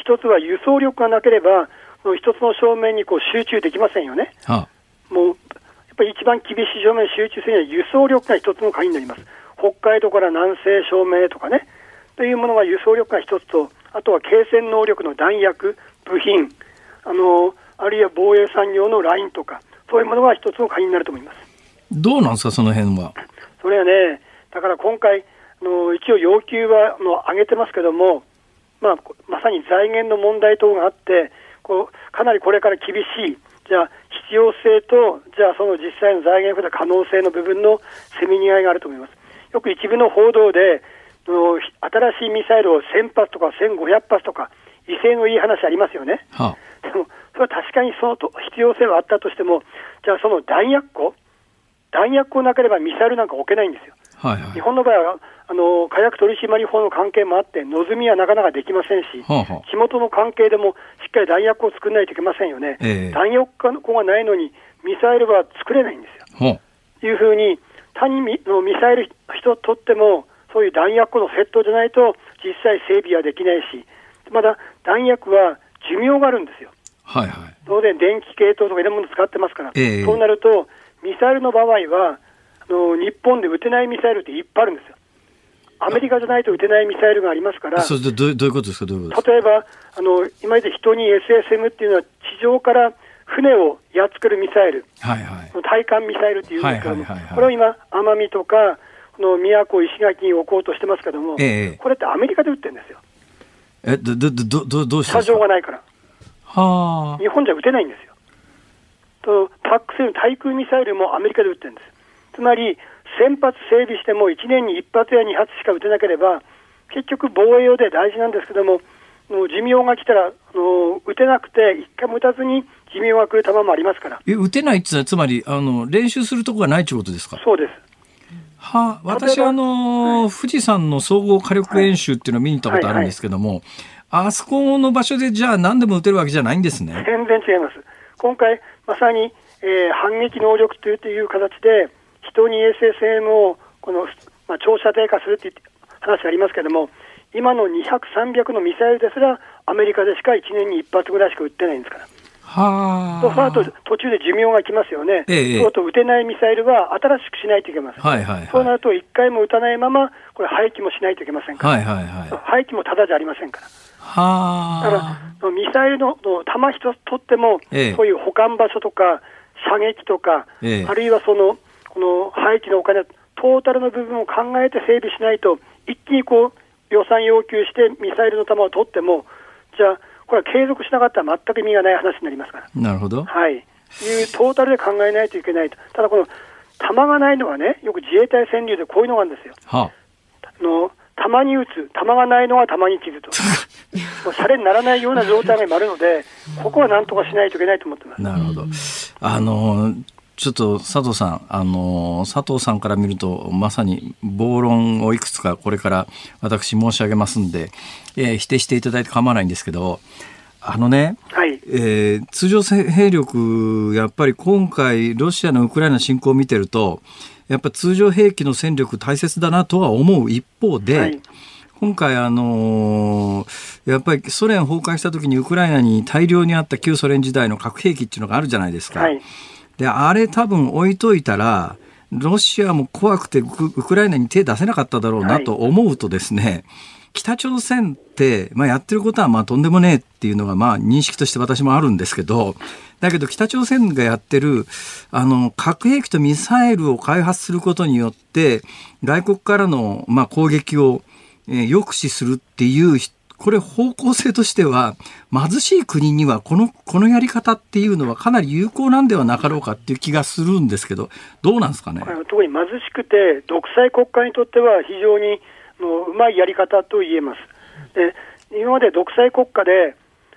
一つは輸送力がなければ一つの正面に集中できませんよね。もうやっぱり一番厳しい正面に集中するには輸送力が一つの鍵になります。北海道から南西正面とかねというものが輸送力が一つと、あとは継戦能力の弾薬、部品、あるいは防衛産業のラインとか、そういうものが一つの鍵になると思います。どうなんですかその辺は？それはね、だから今回一応要求は上げてますけども、まさに財源の問題等があって、かなりこれから厳しい、じゃあ必要性と、じゃあその実際の財源負担可能性の部分のせめぎ合いがあると思います。よく一部の報道で新しいミサイルを1000発とか1500発とか威勢のいい話ありますよね。でもそこれは確かにその必要性はあったとしても、じゃあその弾薬庫なければミサイルなんか置けないんですよ。はいはい、日本の場合は火薬取締法の関係もあってのずみはなかなかできませんし、はあはあ、地元の関係でもしっかり弾薬庫を作らないといけませんよね。弾薬庫がないのにミサイルは作れないんですよ。というふうに単にミサイル人とってもそういう弾薬庫のセットじゃないと実際整備はできないし、まだ弾薬は寿命があるんですよ。はいはい、当然電気系統とかいろんなもの使ってますから、そうなるとミサイルの場合は日本で撃てないミサイルっていっぱいあるんですよ。アメリカじゃないと撃てないミサイルがありますから。それでどういうことですか？例えば今言った人に SSM っていうのは地上から船をやっつけるミサイル、はいはい、対艦ミサイルっていうんですけども、はいはいはいはい、これを今奄美とかこの宮古石垣に置こうとしてますけども、これってアメリカで撃ってるんですよ。どうしてですか？射場がないから。はあ。日本じゃ撃てないんですよ。とPAC-7対空ミサイルもアメリカで撃ってるんです。つまり1000発整備しても1年に1発や2発しか撃てなければ結局防衛用で大事なんですけども、寿命が来たら撃てなくて一回も撃たずに寿命が来る球もありますから。撃てないっていうのはつまり練習するところがないということですか？そうです。はあ、私富士山の総合火力演習っていうのを見に行ったことあるんですけども、はいはいはい、あそこの場所でじゃあ何でも撃てるわけじゃないんですね。全然違います。今回まさに、反撃能力という形で人に SSM を長射程化するという話がありますけれども、今の200、300のミサイルですらアメリカでしか1年に1発ぐらいしか撃ってないんですから。はあ。そうすると途中で寿命が来ますよね。そうすると撃てないミサイルは新しくしないといけません。はいはいはい、そうなると1回も撃たないままこれ廃棄もしないといけませんから、はいはいはい、廃棄もただじゃありませんから。はあ。だからミサイルの弾一つ取っても、そういう保管場所とか射撃とか、あるいはこの廃棄のお金、トータルの部分を考えて整備しないと、一気に予算要求してミサイルの弾を取っても、じゃあ、これは継続しなかったら全く意味がない話になりますから。なるほど。はい。いうトータルで考えないといけないと。ただ、この弾がないのはね、よく自衛隊川柳でこういうのがあるんですよ。はあ、弾に撃つ、弾がないのは弾に散ると。もうシャレにならないような状態が今あるので、ここはなんとかしないといけないと思ってます。なるほど。ちょっと佐藤さん、佐藤さんから見るとまさに暴論をいくつかこれから私申し上げますんで、否定していただいて構わないんですけど、はい、通常兵力やっぱり今回ロシアのウクライナ侵攻を見てるとやっぱ通常兵器の戦力大切だなとは思う一方で、はい、今回やっぱりソ連崩壊した時にウクライナに大量にあった旧ソ連時代の核兵器っていうのがあるじゃないですか。はい。であれ多分置いといたらロシアも怖くてウクライナに手出せなかっただろうなと思うとですね、はい、北朝鮮って、やってることはとんでもねえっていうのが認識として私もあるんですけど、だけど北朝鮮がやってる核兵器とミサイルを開発することによって外国からの、攻撃を、抑止するっていうこれ方向性としては貧しい国にはこのやり方っていうのはかなり有効なんではなかろうかっていう気がするんですけど、どうなんですかね。特に貧しくて独裁国家にとっては非常にうまいやり方と言えます。で今まで独裁国家で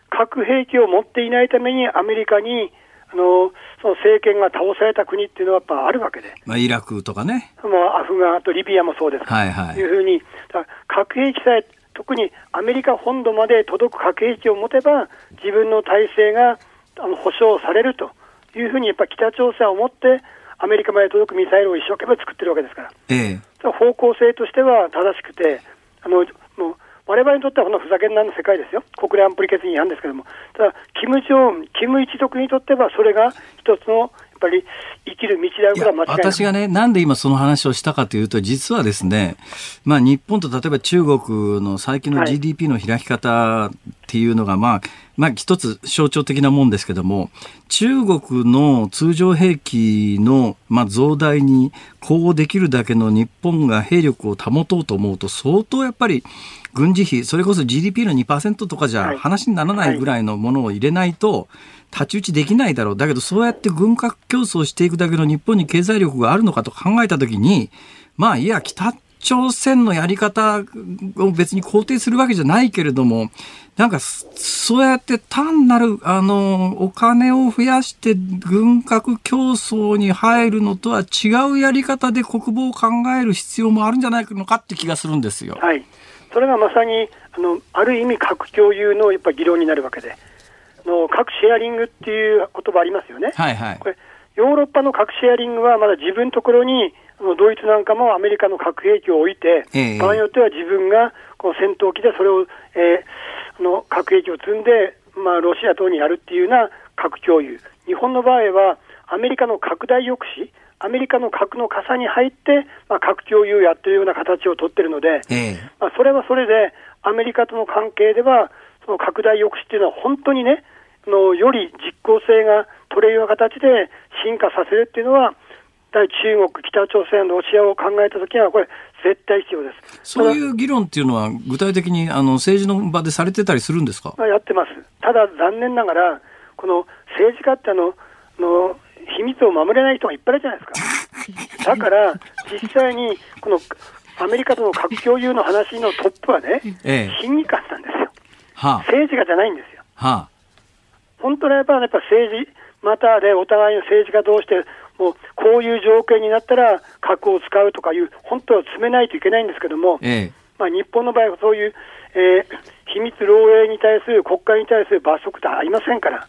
核兵器を持っていないためにアメリカにその政権が倒された国っていうのはやっぱあるわけで、イラクとかね、アフガンとリビアもそうです、はいはい、いうふうに核兵器さえ特にアメリカ本土まで届く核兵器を持てば自分の体制が保障されるというふうにやっぱり北朝鮮を持ってアメリカまで届くミサイルを一生懸命作ってるわけですから、方向性としては正しくてもう我々にとってはこのふざけんなの世界ですよ。国連安保理決議違反ですけども、ただキム・ジョン、キム一族にとってはそれが一つのやっぱり生きる道だから間違いない。私がね、なんで今その話をしたかというと、実はですね、日本と例えば中国の最近の GDP の開き方っていうのが、一つ象徴的なもんですけども、中国の通常兵器の、増大に呼応できるだけの日本が兵力を保とうと思うと、相当やっぱり軍事費、それこそ GDP の 2% とかじゃ話にならないぐらいのものを入れないと太刀打ちできないだろう。だけどそうやって軍拡競争していくだけの日本に経済力があるのかと考えたときに、北朝鮮のやり方を別に肯定するわけじゃないけれども、なんかそうやって単なるお金を増やして軍拡競争に入るのとは違うやり方で国防を考える必要もあるんじゃないのかって気がするんですよ。はい、それがまさにある意味核共有のやっぱ議論になるわけで、核シェアリングっていう言葉ありますよね。はいはい、これヨーロッパの核シェアリングはまだ自分のところにドイツなんかもアメリカの核兵器を置いて、場合によっては自分がこう戦闘機でそれを、核兵器を積んで、ロシア等にやるっていうような核共有。日本の場合はアメリカの拡大抑止、アメリカの核の傘に入って、核共有をやっているような形を取っているので、それはそれでアメリカとの関係ではその拡大抑止っていうのは本当にね、より実効性が取れるような形で進化させるっていうのは中国、北朝鮮、ロシアを考えたときはこれ絶対必要です。そういう議論っていうのは具体的に政治の場でされてたりするんですか？やってます。ただ残念ながらこの政治家って秘密を守れない人がいっぱいいるじゃないですか。だから実際にこのアメリカとの核共有の話のトップはね、審議官なんですよ。はあ、政治家じゃないんですよ。はあ、本当にやっぱ政治またでお互いの政治家同士でもうこういう条件になったら核を使うとかいう本当は詰めないといけないんですけども、日本の場合はそういう、秘密漏洩に対する国会に対する罰則ってありませんから、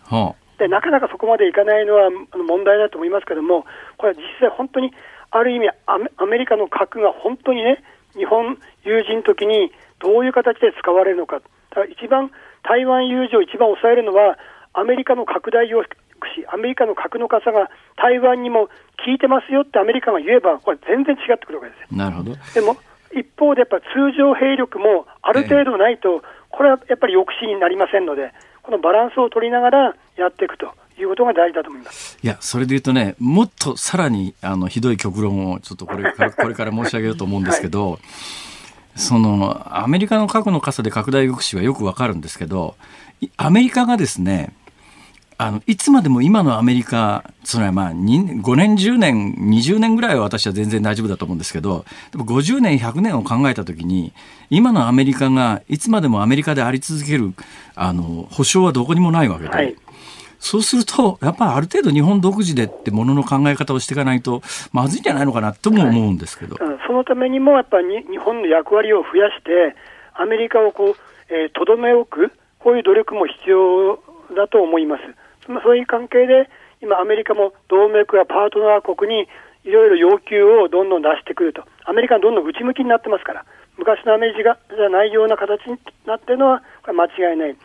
でなかなかそこまでいかないのは問題だと思いますけども、これは実際本当にある意味アメリカの核が本当にね日本有事の時にどういう形で使われるのか、だから一番台湾有事を一番抑えるのはアメリカの拡大をアメリカの核の傘が台湾にも効いてますよってアメリカが言えばこれ全然違ってくるわけですよ。なるほど。でも一方でやっぱ通常兵力もある程度ないとこれはやっぱり抑止になりませんので、このバランスを取りながらやっていくということが大事だと思います。いやそれで言うとね、もっとさらにひどい極論をちょっとこれから申し上げようと思うんですけど、はい、アメリカの核の傘で拡大抑止はよくわかるんですけど、アメリカがですねいつまでも今のアメリカ、それは5年、10年、20年ぐらいは私は全然大丈夫だと思うんですけど、でも50年、100年を考えたときに、今のアメリカがいつまでもアメリカであり続ける、保証はどこにもないわけで、はい、そうすると、やっぱりある程度日本独自でってものの考え方をしていかないと、まずいんじゃないのかなとも思うんですけど。はい、そのためにも、やっぱり日本の役割を増やして、アメリカをとどめ置く、こういう努力も必要だと思います。そういう関係で今アメリカも同盟国やパートナー国にいろいろ要求をどんどん出してくると、アメリカがどんどん内向きになってますから、昔のアメリカじゃないような形になっているのは間違いない、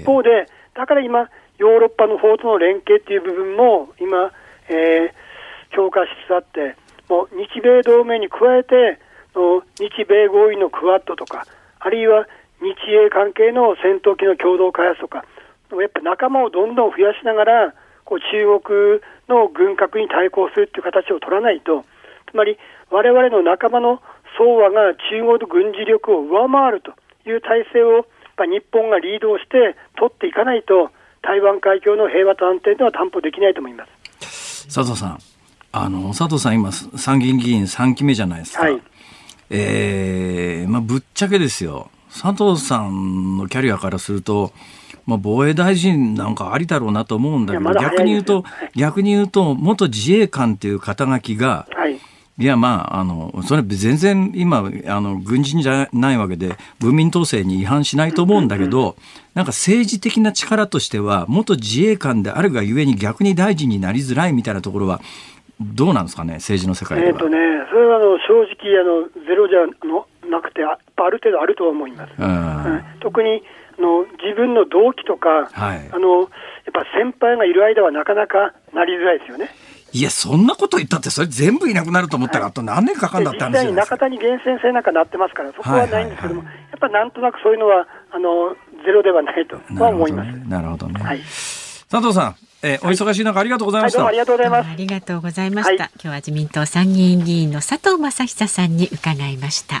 一方でだから今ヨーロッパの方との連携という部分も今、強化しつつあって、もう日米同盟に加えて日米合意のクワッドとか、あるいは日英関係の戦闘機の共同開発とか、やっぱ仲間をどんどん増やしながらこう中国の軍拡に対抗するという形を取らないと、つまり我々の仲間の総和が中国の軍事力を上回るという体制を日本がリードして取っていかないと、台湾海峡の平和と安定というのは担保できないと思います。佐藤さん今参議院議員3期目じゃないですか。はい、ぶっちゃけですよ、佐藤さんのキャリアからすると防衛大臣なんかありだろうなと思うんだけど、逆に言うと元自衛官という肩書きが、それは全然今軍人じゃないわけで文民統制に違反しないと思うんだけど、なんか政治的な力としては元自衛官であるがゆえに逆に大臣になりづらいみたいなところはどうなんですかね、政治の世界では。それは正直ゼロじゃなくてある程度あると思います。特に自分の同期とか、やっぱ先輩がいる間はなかなかなりづらいですよね。いやそんなこと言ったってそれ全部いなくなると思ったら、あと何年かかんだって話じゃないですか。実際に中谷厳選制なんかなってますから、そこはないんですけども、やっぱなんとなくそういうのはゼロではないとは思います。なるほどね。はい、佐藤さん、お忙しい中ありがとうございました。はい、どうもありがとうございました。今日は自民党参議院議員の佐藤正久さんに伺いました。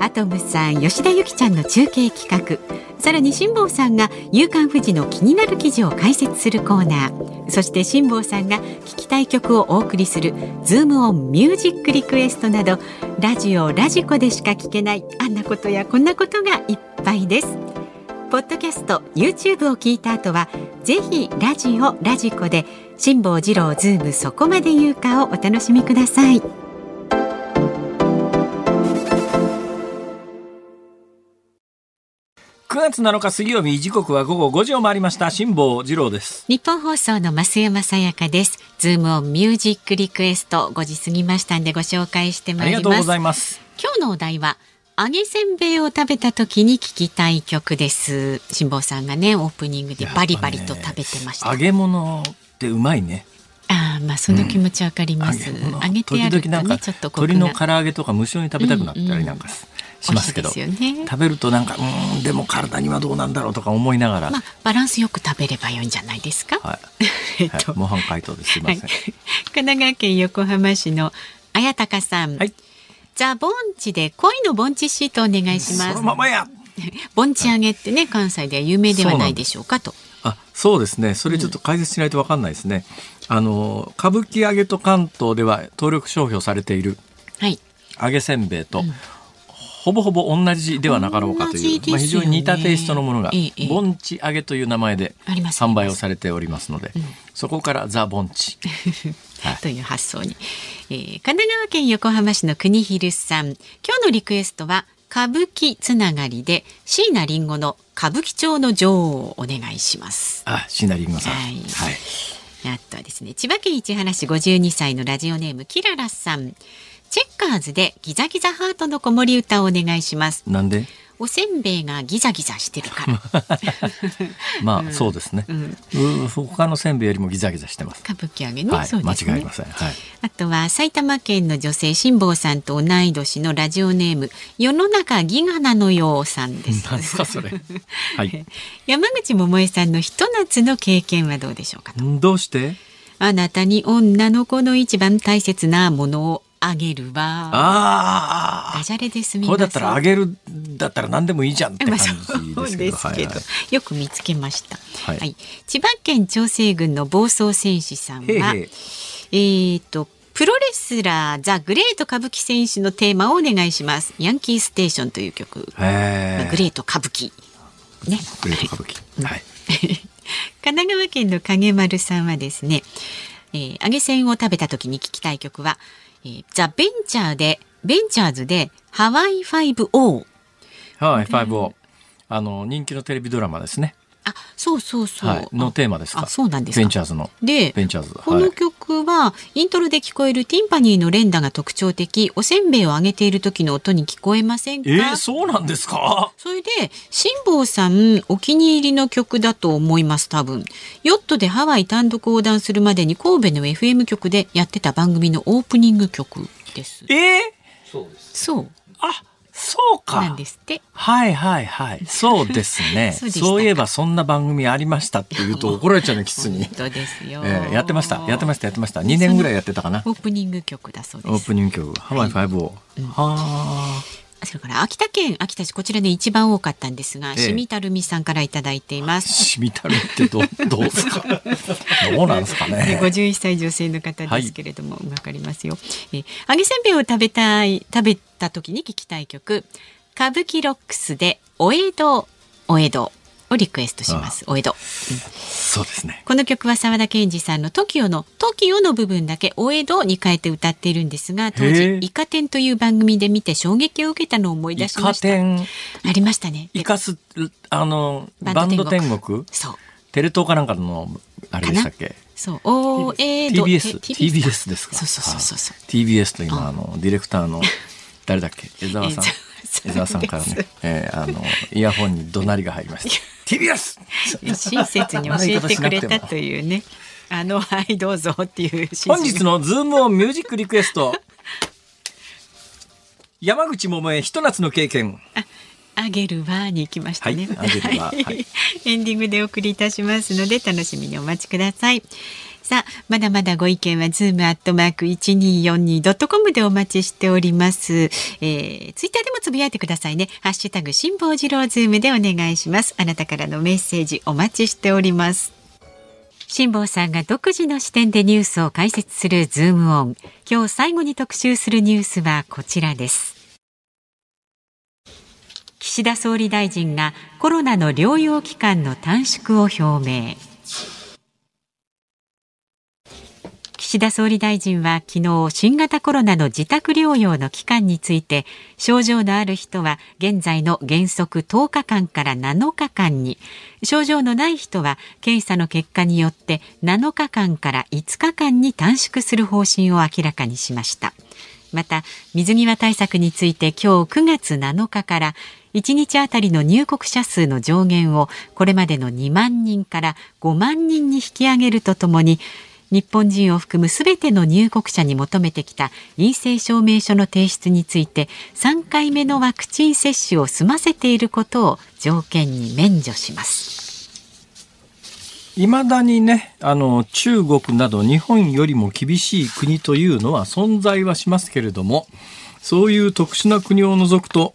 アトムさん、吉田ゆきちゃんの中継企画、さらに辛坊さんが夕刊フジの気になる記事を解説するコーナー、そして辛坊さんが聞きたい曲をお送りするズームオンミュージックリクエストなど、ラジオラジコでしか聞けないあんなことやこんなことがいっぱいです。ポッドキャスト YouTube を聞いた後はぜひラジオラジコで辛坊治郎ズームそこまで言うかをお楽しみください。9月7日水曜日、時刻は午後5時を回りました。辛坊治郎です。日本放送の増山さやかです。ズームオンミュージックリクエスト5時過ぎましたんでご紹介してまいります。ありがとうございます。今日のお題は揚げせんべいを食べた時に聞きたい曲です。辛坊さんがねオープニングでバリバリと食べてました、ね、揚げ物ってうまいね。あ、まあ、その気持ちわかります、うん、揚げてやるとねちょっと鶏の唐揚げとか無性に食べたくなったりなんかする、うんうんしますけど、ね、食べるとなんかでも体にはどうなんだろうとか思いながら、まあ、バランスよく食べればいいんじゃないですか、はいはい、模範解答です。すいません、はい、神奈川県横浜市の綾鷹さん、はい、ザ・ボンチで恋のボンチシートお願いします。そのままやボンチ揚げってね関西では有名ではないでしょうかと。あ、そうですね。それちょっと解説しないと分かんないですね、うん、歌舞伎揚げと関東では登録商標されている揚げせんべいと、うん、ほぼほぼ同じではなかろうかという、ねまあ、非常に似たテイストのものがボンチ揚げという名前で販売をされておりますので、うん、そこからザ・ボンチという発想に、神奈川県横浜市の国広さん、今日のリクエストは歌舞伎つながりで椎名林檎の歌舞伎町の女王をお願いします。あ、椎名林檎さん、はいはい、あとはですね、千葉県市原市52歳のラジオネームキララさん、チェッカーズでギザギザハートの子守歌をお願いします。なんで？おせんべいがギザギザしてるからまあ、うん、そうですね、うん、他のせんべいよりもギザギザしてます。歌舞伎揚げね、はい、そうですね、間違いません、はい、あとは埼玉県の女性辛坊さんと同い年のラジオネーム世の中ギガなのようさんです。なんですかそれ、はい、山口百恵さんのひと夏の経験はどうでしょうかと。どうして？あなたに女の子の一番大切なものをあげるわ。あ、ダジャレで済みます。これだったらあげるだったら何でもいいじゃんって感じですけど、まあ、そうですけど、はいはい、よく見つけました、はいはい、千葉県長生郡の暴走戦士さんはプロレスラーザ・グレート歌舞伎選手のテーマをお願いします。ヤンキーステーションという曲、まあ、グレート歌舞伎、ね、グレート歌舞伎、はい、神奈川県の影丸さんはですね、揚げせんを食べた時に聴きたい曲はザ・ベンチャーズでハワイ 5O。 ハワイ 5O、 人気のテレビドラマですね。あ、そうそうそう、はい、のテーマですか。あ、そうなんですか。ベンチャーズので、ベンチャーズ、この曲は、はい、イントロで聞こえるティンパニーの連打が特徴的。おせんべいをあげている時の音に聞こえませんか。そうなんですか。それで辛坊さんお気に入りの曲だと思います。多分ヨットでハワイ単独横断するまでに神戸の FM 局でやってた番組のオープニング曲です。そうです。そう、あ、そうか、なんですって。はいはいはい、そうですねそういえばそんな番組ありましたって言うと怒られちゃうのきつに本当ですよ、やってましたやってましたやってました。2年ぐらいやってたかな。オープニング曲だそうです。オープニング曲ハワイ5を、はい、うん、はあ。それから秋田県秋田市、こちらで一番多かったんですが、しみたるみさんからいただいています。しみたるってどうですかどうなんですかね。51歳女性の方ですけれども、はい、分かりますよ。揚げせんべいを食べた時に聞きたい曲、歌舞伎ロックスでお江戸をリクエストします。お江戸、うん、そうですね。この曲は沢田研二さんの TOKIO の TOKIO の部分だけお江戸に変えて歌っているんですが、当時イカ天という番組で見て衝撃を受けたのを思い出しました。イカ天ありましたね。イカスバンド天国、そうテレ東かなんかのあれでしたっけ。そう、TBS ですか。そうそうそうそう、TBS と今ディレクターの誰だっけ、江澤さんからね、イヤホンに怒鳴りが入りました TBS 親切に教えてくれたというねはいどうぞっていう本日のズームオンミュージックリクエスト山口百恵ひと夏の経験あげるわに行きましたね、はいはい、エンディングでお送りいたしますので楽しみにお待ちください。さあまだまだご意見は zoom@1242.com でお待ちしております、ツイッターでもつぶやいてくださいね。ハッシュタグ辛坊治郎ズームでお願いします。あなたからのメッセージお待ちしております。辛坊さんが独自の視点でニュースを解説するズームオン、今日最後に特集するニュースはこちらです。岸田総理大臣がコロナの療養期間の短縮を表明。岸田総理大臣は昨日、新型コロナの自宅療養の期間について、症状のある人は現在の原則10日間から7日間に、症状のない人は検査の結果によって7日間から5日間に短縮する方針を明らかにしました。また、水際対策について今日9月7日から、1日あたりの入国者数の上限をこれまでの2万人から5万人に引き上げるとともに、日本人を含むすべての入国者に求めてきた陰性証明書の提出について、3回目のワクチン接種を済ませていることを条件に免除します。いまだにね、中国など日本よりも厳しい国というのは存在はしますけれども、そういう特殊な国を除くと、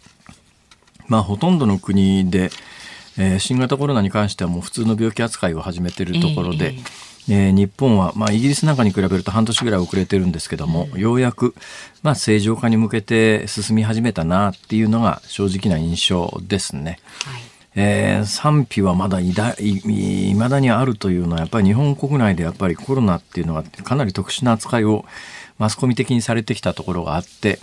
ほとんどの国で、新型コロナに関してはもう普通の病気扱いを始めているところで、日本は、イギリスなんかに比べると半年ぐらい遅れてるんですけども、ようやく、正常化に向けて進み始めたなっていうのが正直な印象ですね。はい、賛否はまだにあるというのは、やっぱり日本国内でやっぱりコロナっていうのがかなり特殊な扱いをマスコミ的にされてきたところがあって、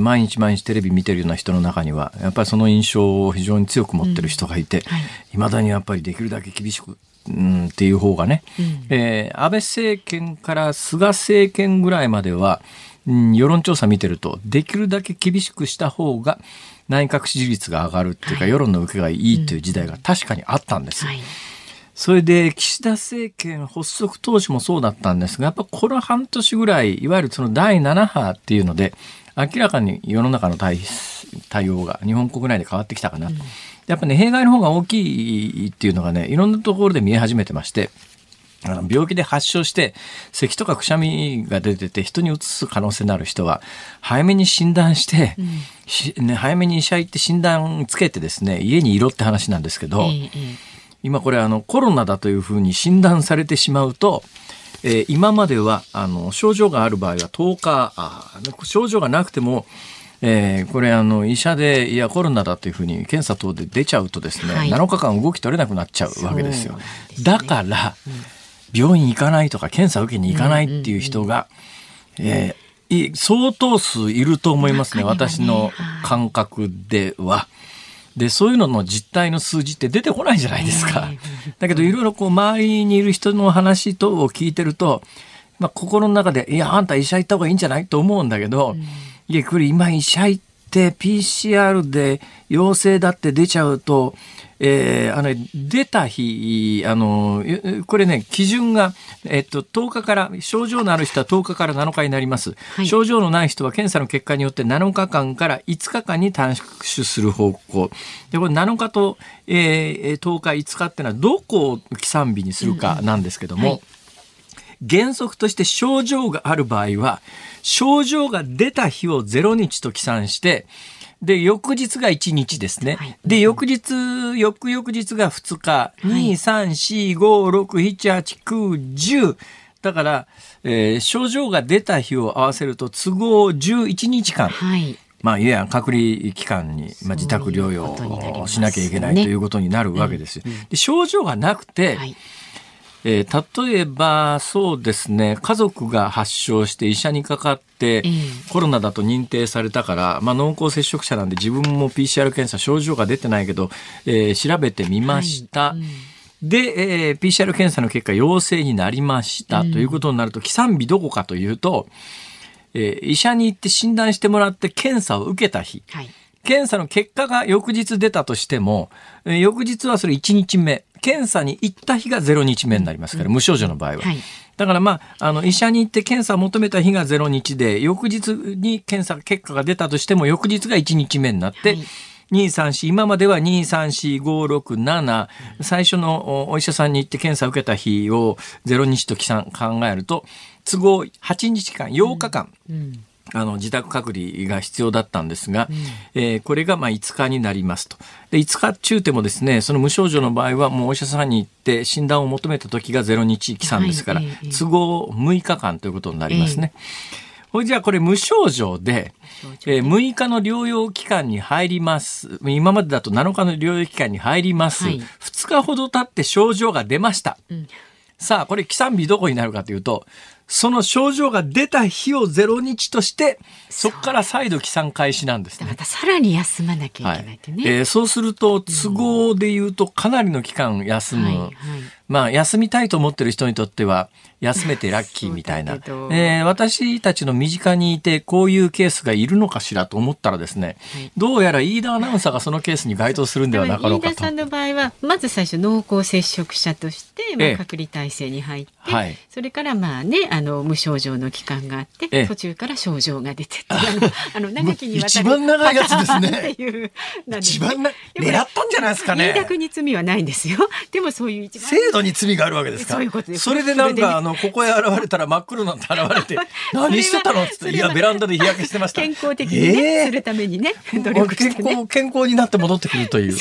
毎日毎日テレビ見てるような人の中にはやっぱりその印象を非常に強く持ってる人がいて、いまだにやっぱりできるだけ厳しくっていう方がね、安倍政権から菅政権ぐらいまでは、世論調査見てるとできるだけ厳しくした方が内閣支持率が上がるっていうか、世論の受けがいいという時代が確かにあったんです。それで岸田政権発足当初もそうだったんですが、やっぱこの半年ぐらい、いわゆるその第7波っていうので明らかに世の中の対応が日本国内で変わってきたかなと。やっぱね、弊害の方が大きいっていうのがね、いろんなところで見え始めてまして、病気で発症して咳とかくしゃみが出てて人にうつす可能性のある人は早めに診断して、早めに医者行って診断つけてですね、家にいろって話なんですけど、今これコロナだというふうに診断されてしまうと、今までは症状がある場合は10日症状がなくても、これ医者でいやコロナだというふうに検査等で出ちゃうとですね、7日間動き取れなくなっちゃうわけですよ。ですね、だから、病院行かないとか検査受けに行かないっていう人が、相当数いると思いますね、私の感覚では。で、そういうのの実態の数字って出てこないじゃないですか。だけどいろいろ周りにいる人の話等を聞いてると、心の中でいやあんた医者行った方がいいんじゃないと思うんだけど、いやこれ今医者行って PCR で陽性だって出ちゃうと、出た日これね、基準が、10日から、症状のある人は10日から7日になります、症状のない人は検査の結果によって7日間から5日間に短縮する方向で、これ7日と、10日5日っていうのはどこを記算日にするかなんですけども、原則として症状がある場合は症状が出た日を0日と記算して、で翌日が1日ですね、で翌々日が2日、2、3、4、5、6、7、8、9、10だから、症状が出た日を合わせると都合11日間、いわゆる隔離期間に、自宅療養をしなきゃいけないということになるわけですよ。で症状がなくて、例えばそうですね、家族が発症して医者にかかってコロナだと認定されたから、濃厚接触者なんで自分も PCR 検査症状が出てないけど、調べてみました、で、PCR 検査の結果陽性になりました、ということになると、起算日どこかというと、医者に行って診断してもらって検査を受けた日、検査の結果が翌日出たとしても、翌日はそれ1日目、検査に行った日が0日目になりますから、無症状の場合は。はい、だから、医者に行って検査を求めた日が0日で、翌日に検査結果が出たとしても、翌日が1日目になって、はい、234、今までは2345677、最初のお医者さんに行って検査を受けた日を0日と考えると、都合8日間、8日間、自宅隔離が必要だったんですが、これが5日になりますと。で、5日中でもですね、その無症状の場合はもうお医者さんに行って診断を求めた時が0日起算ですから、都合6日間ということになりますね。ほいじゃあこれ無症状で、6日の療養期間に入ります。今までだと7日の療養期間に入ります。はい、2日ほど経って症状が出ました。さあ、これ起算日どこになるかというと、その症状が出た日を0日として、そこから再度起算開始なんですね。またさらに休まなきゃいけないってね。はい、そうすると、都合で言うとかなりの期間休む。はいはい、休みたいと思ってる人にとっては、休めてラッキーみたいな。私たちの身近にいて、こういうケースがいるのかしらと思ったらですね、はい、どうやら飯田アナウンサーがそのケースに該当するんではなかろうかと。飯田さんの場合は、まず最初、濃厚接触者として、隔離体制に入って、はい、それから無症状の期間があって、途中から症状が出てって長きにわたる一番長いやつですね。一番狙ったんじゃないですかね。飯田君に罪はないんですよ。でもそういう一番制度に罪があるわけですか。そういうことです。それでなんかね、ここへ現れたら真っ黒なんて現れて何してたのって、いやベランダで日焼けしてました。健康的にね、するためにね、努力してね、健康になって戻ってくるというよ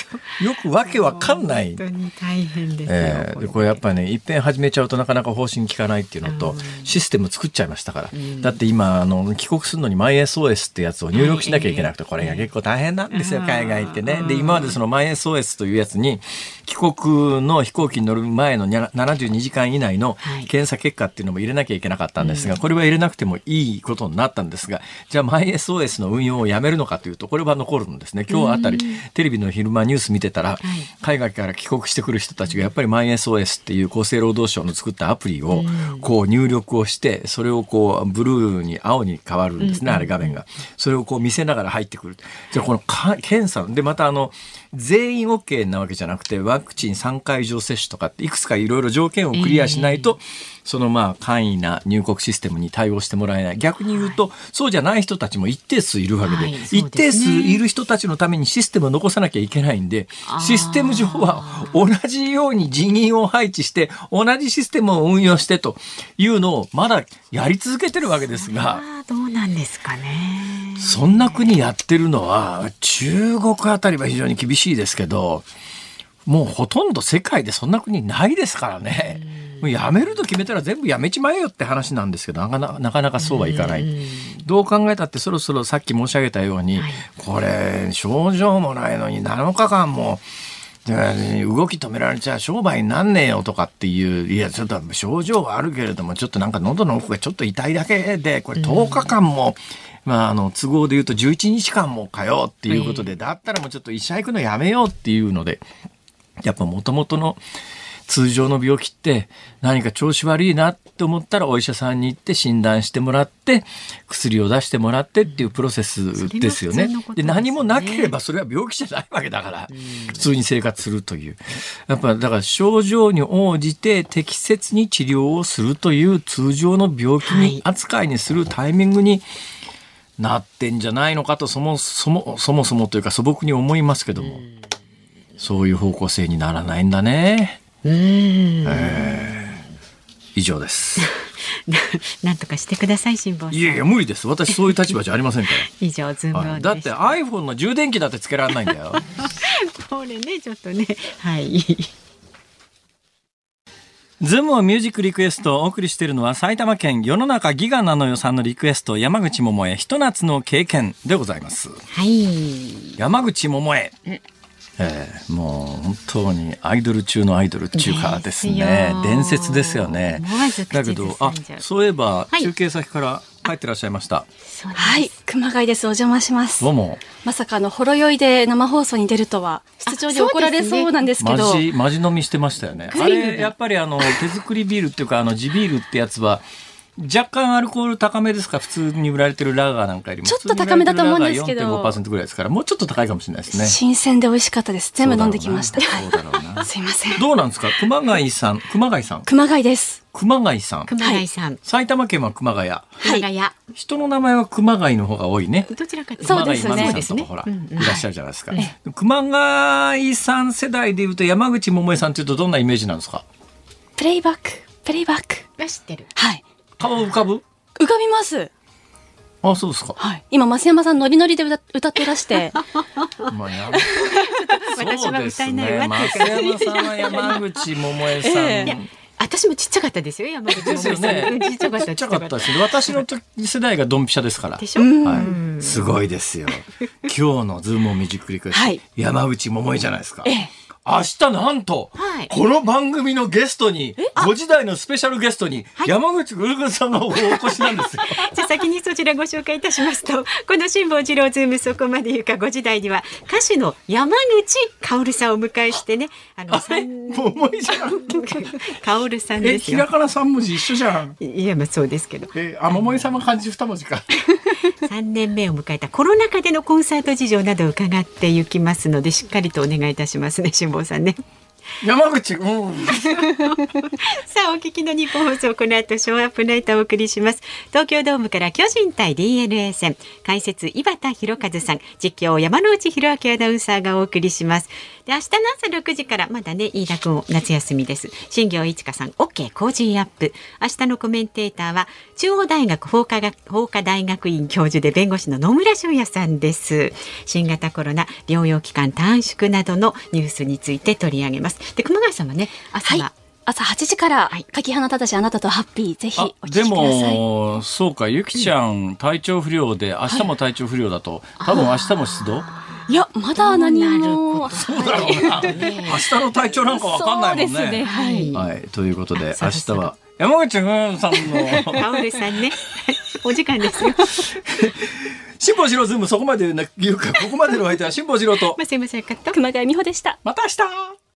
くわけわかんない。本当に大変ですよ。これやっぱりね、一遍始めちゃうとなかなか方針効かないっていうのと。システム作っちゃいましたから、だって今帰国するのに MySOS ってやつを入力しなきゃいけなくて、これが結構大変なんですよ、海外ってね。で、今までその MySOS というやつに帰国の飛行機に乗る前の72時間以内の検査結果っていうのも入れなきゃいけなかったんですが、これは入れなくてもいいことになったんですが、じゃあ MySOS の運用をやめるのかというと、これは残るんですね。今日あたりテレビの昼間ニュース見てたら、海外から帰国してくる人たちがやっぱり MySOS っていう厚生労働省の作ったアプリをこう入力をして、それをこうブルーに青に変わるんですね、あれ画面が。それをこう見せながら入ってくる。じゃあこの検査でまた全員 OK なわけじゃなくて、ワクチン3回以上接種とかっていくつかいろいろ条件をクリアしないと、その簡易な入国システムに対応してもらえない。逆に言うと、そうじゃない人たちも一定数いるわけで、一定数いる人たちのためにシステムを残さなきゃいけないんで、システム上は同じように人員を配置して同じシステムを運用してというのをまだやり続けてるわけですが、どうなんですかね。そんな国やってるのは中国あたりは非常に厳しいですけど、もうほとんど世界でそんな国ないですからね。もうやめると決めたら全部やめちまえよって話なんですけど、なかなかそうはいかない。どう考えたって、そろそろさっき申し上げたように、これ症状もないのに7日間も動き止められちゃ商売になんねえよとかっていう、いやちょっと症状はあるけれども、ちょっとなんか喉の奥がちょっと痛いだけで、これ10日間も、都合で言うと11日間もかよっていうことで、だったらもうちょっと医者行くのやめようっていうので、やっぱもともとの通常の病気って、何か調子悪いなって思ったらお医者さんに行って診断してもらって、薬を出してもらってっていうプロセスですよね。で、何もなければそれは病気じゃないわけだから、普通に生活するという、やっぱだから症状に応じて適切に治療をするという通常の病気に扱いにするタイミングになってんじゃないのかと、そもそもというか素朴に思いますけども、そういう方向性にならないんだね。以上ですなんとかしてください、辛坊さん。いやいや無理です、私そういう立場じゃありませんから以上、ズームオンでした。だって iPhone の充電器だってつけられないんだよこれね、ちょっとね、はいズームオンミュージックリクエストをお送りしているのは、埼玉県世の中ギガなのよさんのリクエスト、山口百恵、ひと夏の経験でございます。はい、山口百恵、もう本当にアイドル中のアイドルっていうかですね、伝説ですよね。だけど、そういえば、中継先から帰ってらっしゃいました。はい、熊谷です。お邪魔します。どうも。まさかほろ酔いで生放送に出るとは、出張に怒られそうなんですけど、マジ飲みしてましたよね。あれやっぱり手作りビールっていうか、地ビールってやつは若干アルコール高めですか。普通に売られてるラガーなんかよりもちょっと高めだと思うんですけど 4.5% ぐらいですから、もうちょっと高いかもしれないですね。新鮮で美味しかったです。全部飲んできました。そうだろうなすいません。どうなんですか、熊谷さん。熊谷さん、熊谷です。熊谷さん、熊谷さん、はい、埼玉県は熊谷、はい、人の名前は熊谷の方が多いね。どちらかというと熊谷真美さんとかほら、いらっしゃるじゃないですか、はい、熊谷さん世代でいうと山口百恵さんというとどんなイメージなんですか。プレイバックは知ってる。はい、顔浮かぶ？浮かびます。あ、そうですか、はい、今増山さんノリノリで歌ってらしてまあや私は歌えないわって増山さんは山口百恵さん私もちっちゃかったですよ。山口百恵さん、ね、ちっちゃかったし、私の世代がドンピシャですからでしょ、はい、すごいですよ。今日のズームを見じっくり返して、はい、山口百恵じゃないですか、明日なんと、はい、この番組のゲストに、5時台のスペシャルゲストに、山口ぐるぐるさんがお越しなんですよ。じゃあ先にそちらご紹介いたしますと、この辛坊治郎ズームそこまで言うか5時台には、歌手の山口かおるさんをお迎えしてね、もういいじゃん。かおるさんですよ。ひらがな3文字一緒じゃん。いや、まあそうですけど。桃井さんは漢字2文字か。3年目を迎えたコロナ禍でのコンサート事情などを伺っていきますので、しっかりとお願いいたしますね、辛坊さんね。山口、うん、さあお聞きの日本放送、この後ショーアップナイトをお送りします。東京ドームから巨人対 DNA 戦、解説井端弘和さん、実況山内弘明アナウンサーがお送りします。で、明日の朝6時からまだね、飯田君夏休みです。新行一華さん OK 工事アップ。明日のコメンテーターは中央大学法科大学院教授で弁護士の野村修也さんです。新型コロナ療養期間短縮などのニュースについて取り上げます。で、熊谷さんはね、朝8時から、柿花正あなたとハッピー、ぜひお聞きください。でもそうか、ゆきちゃん、体調不良で明日も体調不良だと、多分明日も出動。いや、まだ何も。そうだろうな。明日の体調なんか分かんないもんね。そうですね、はい、はい、ということで明日は山口さんのかおるさんね、お時間ですよ。辛坊治郎ズームそこまで言うか、ここまでの相手は辛坊治郎と、まあ、すいません、熊谷美穂でした。また明日。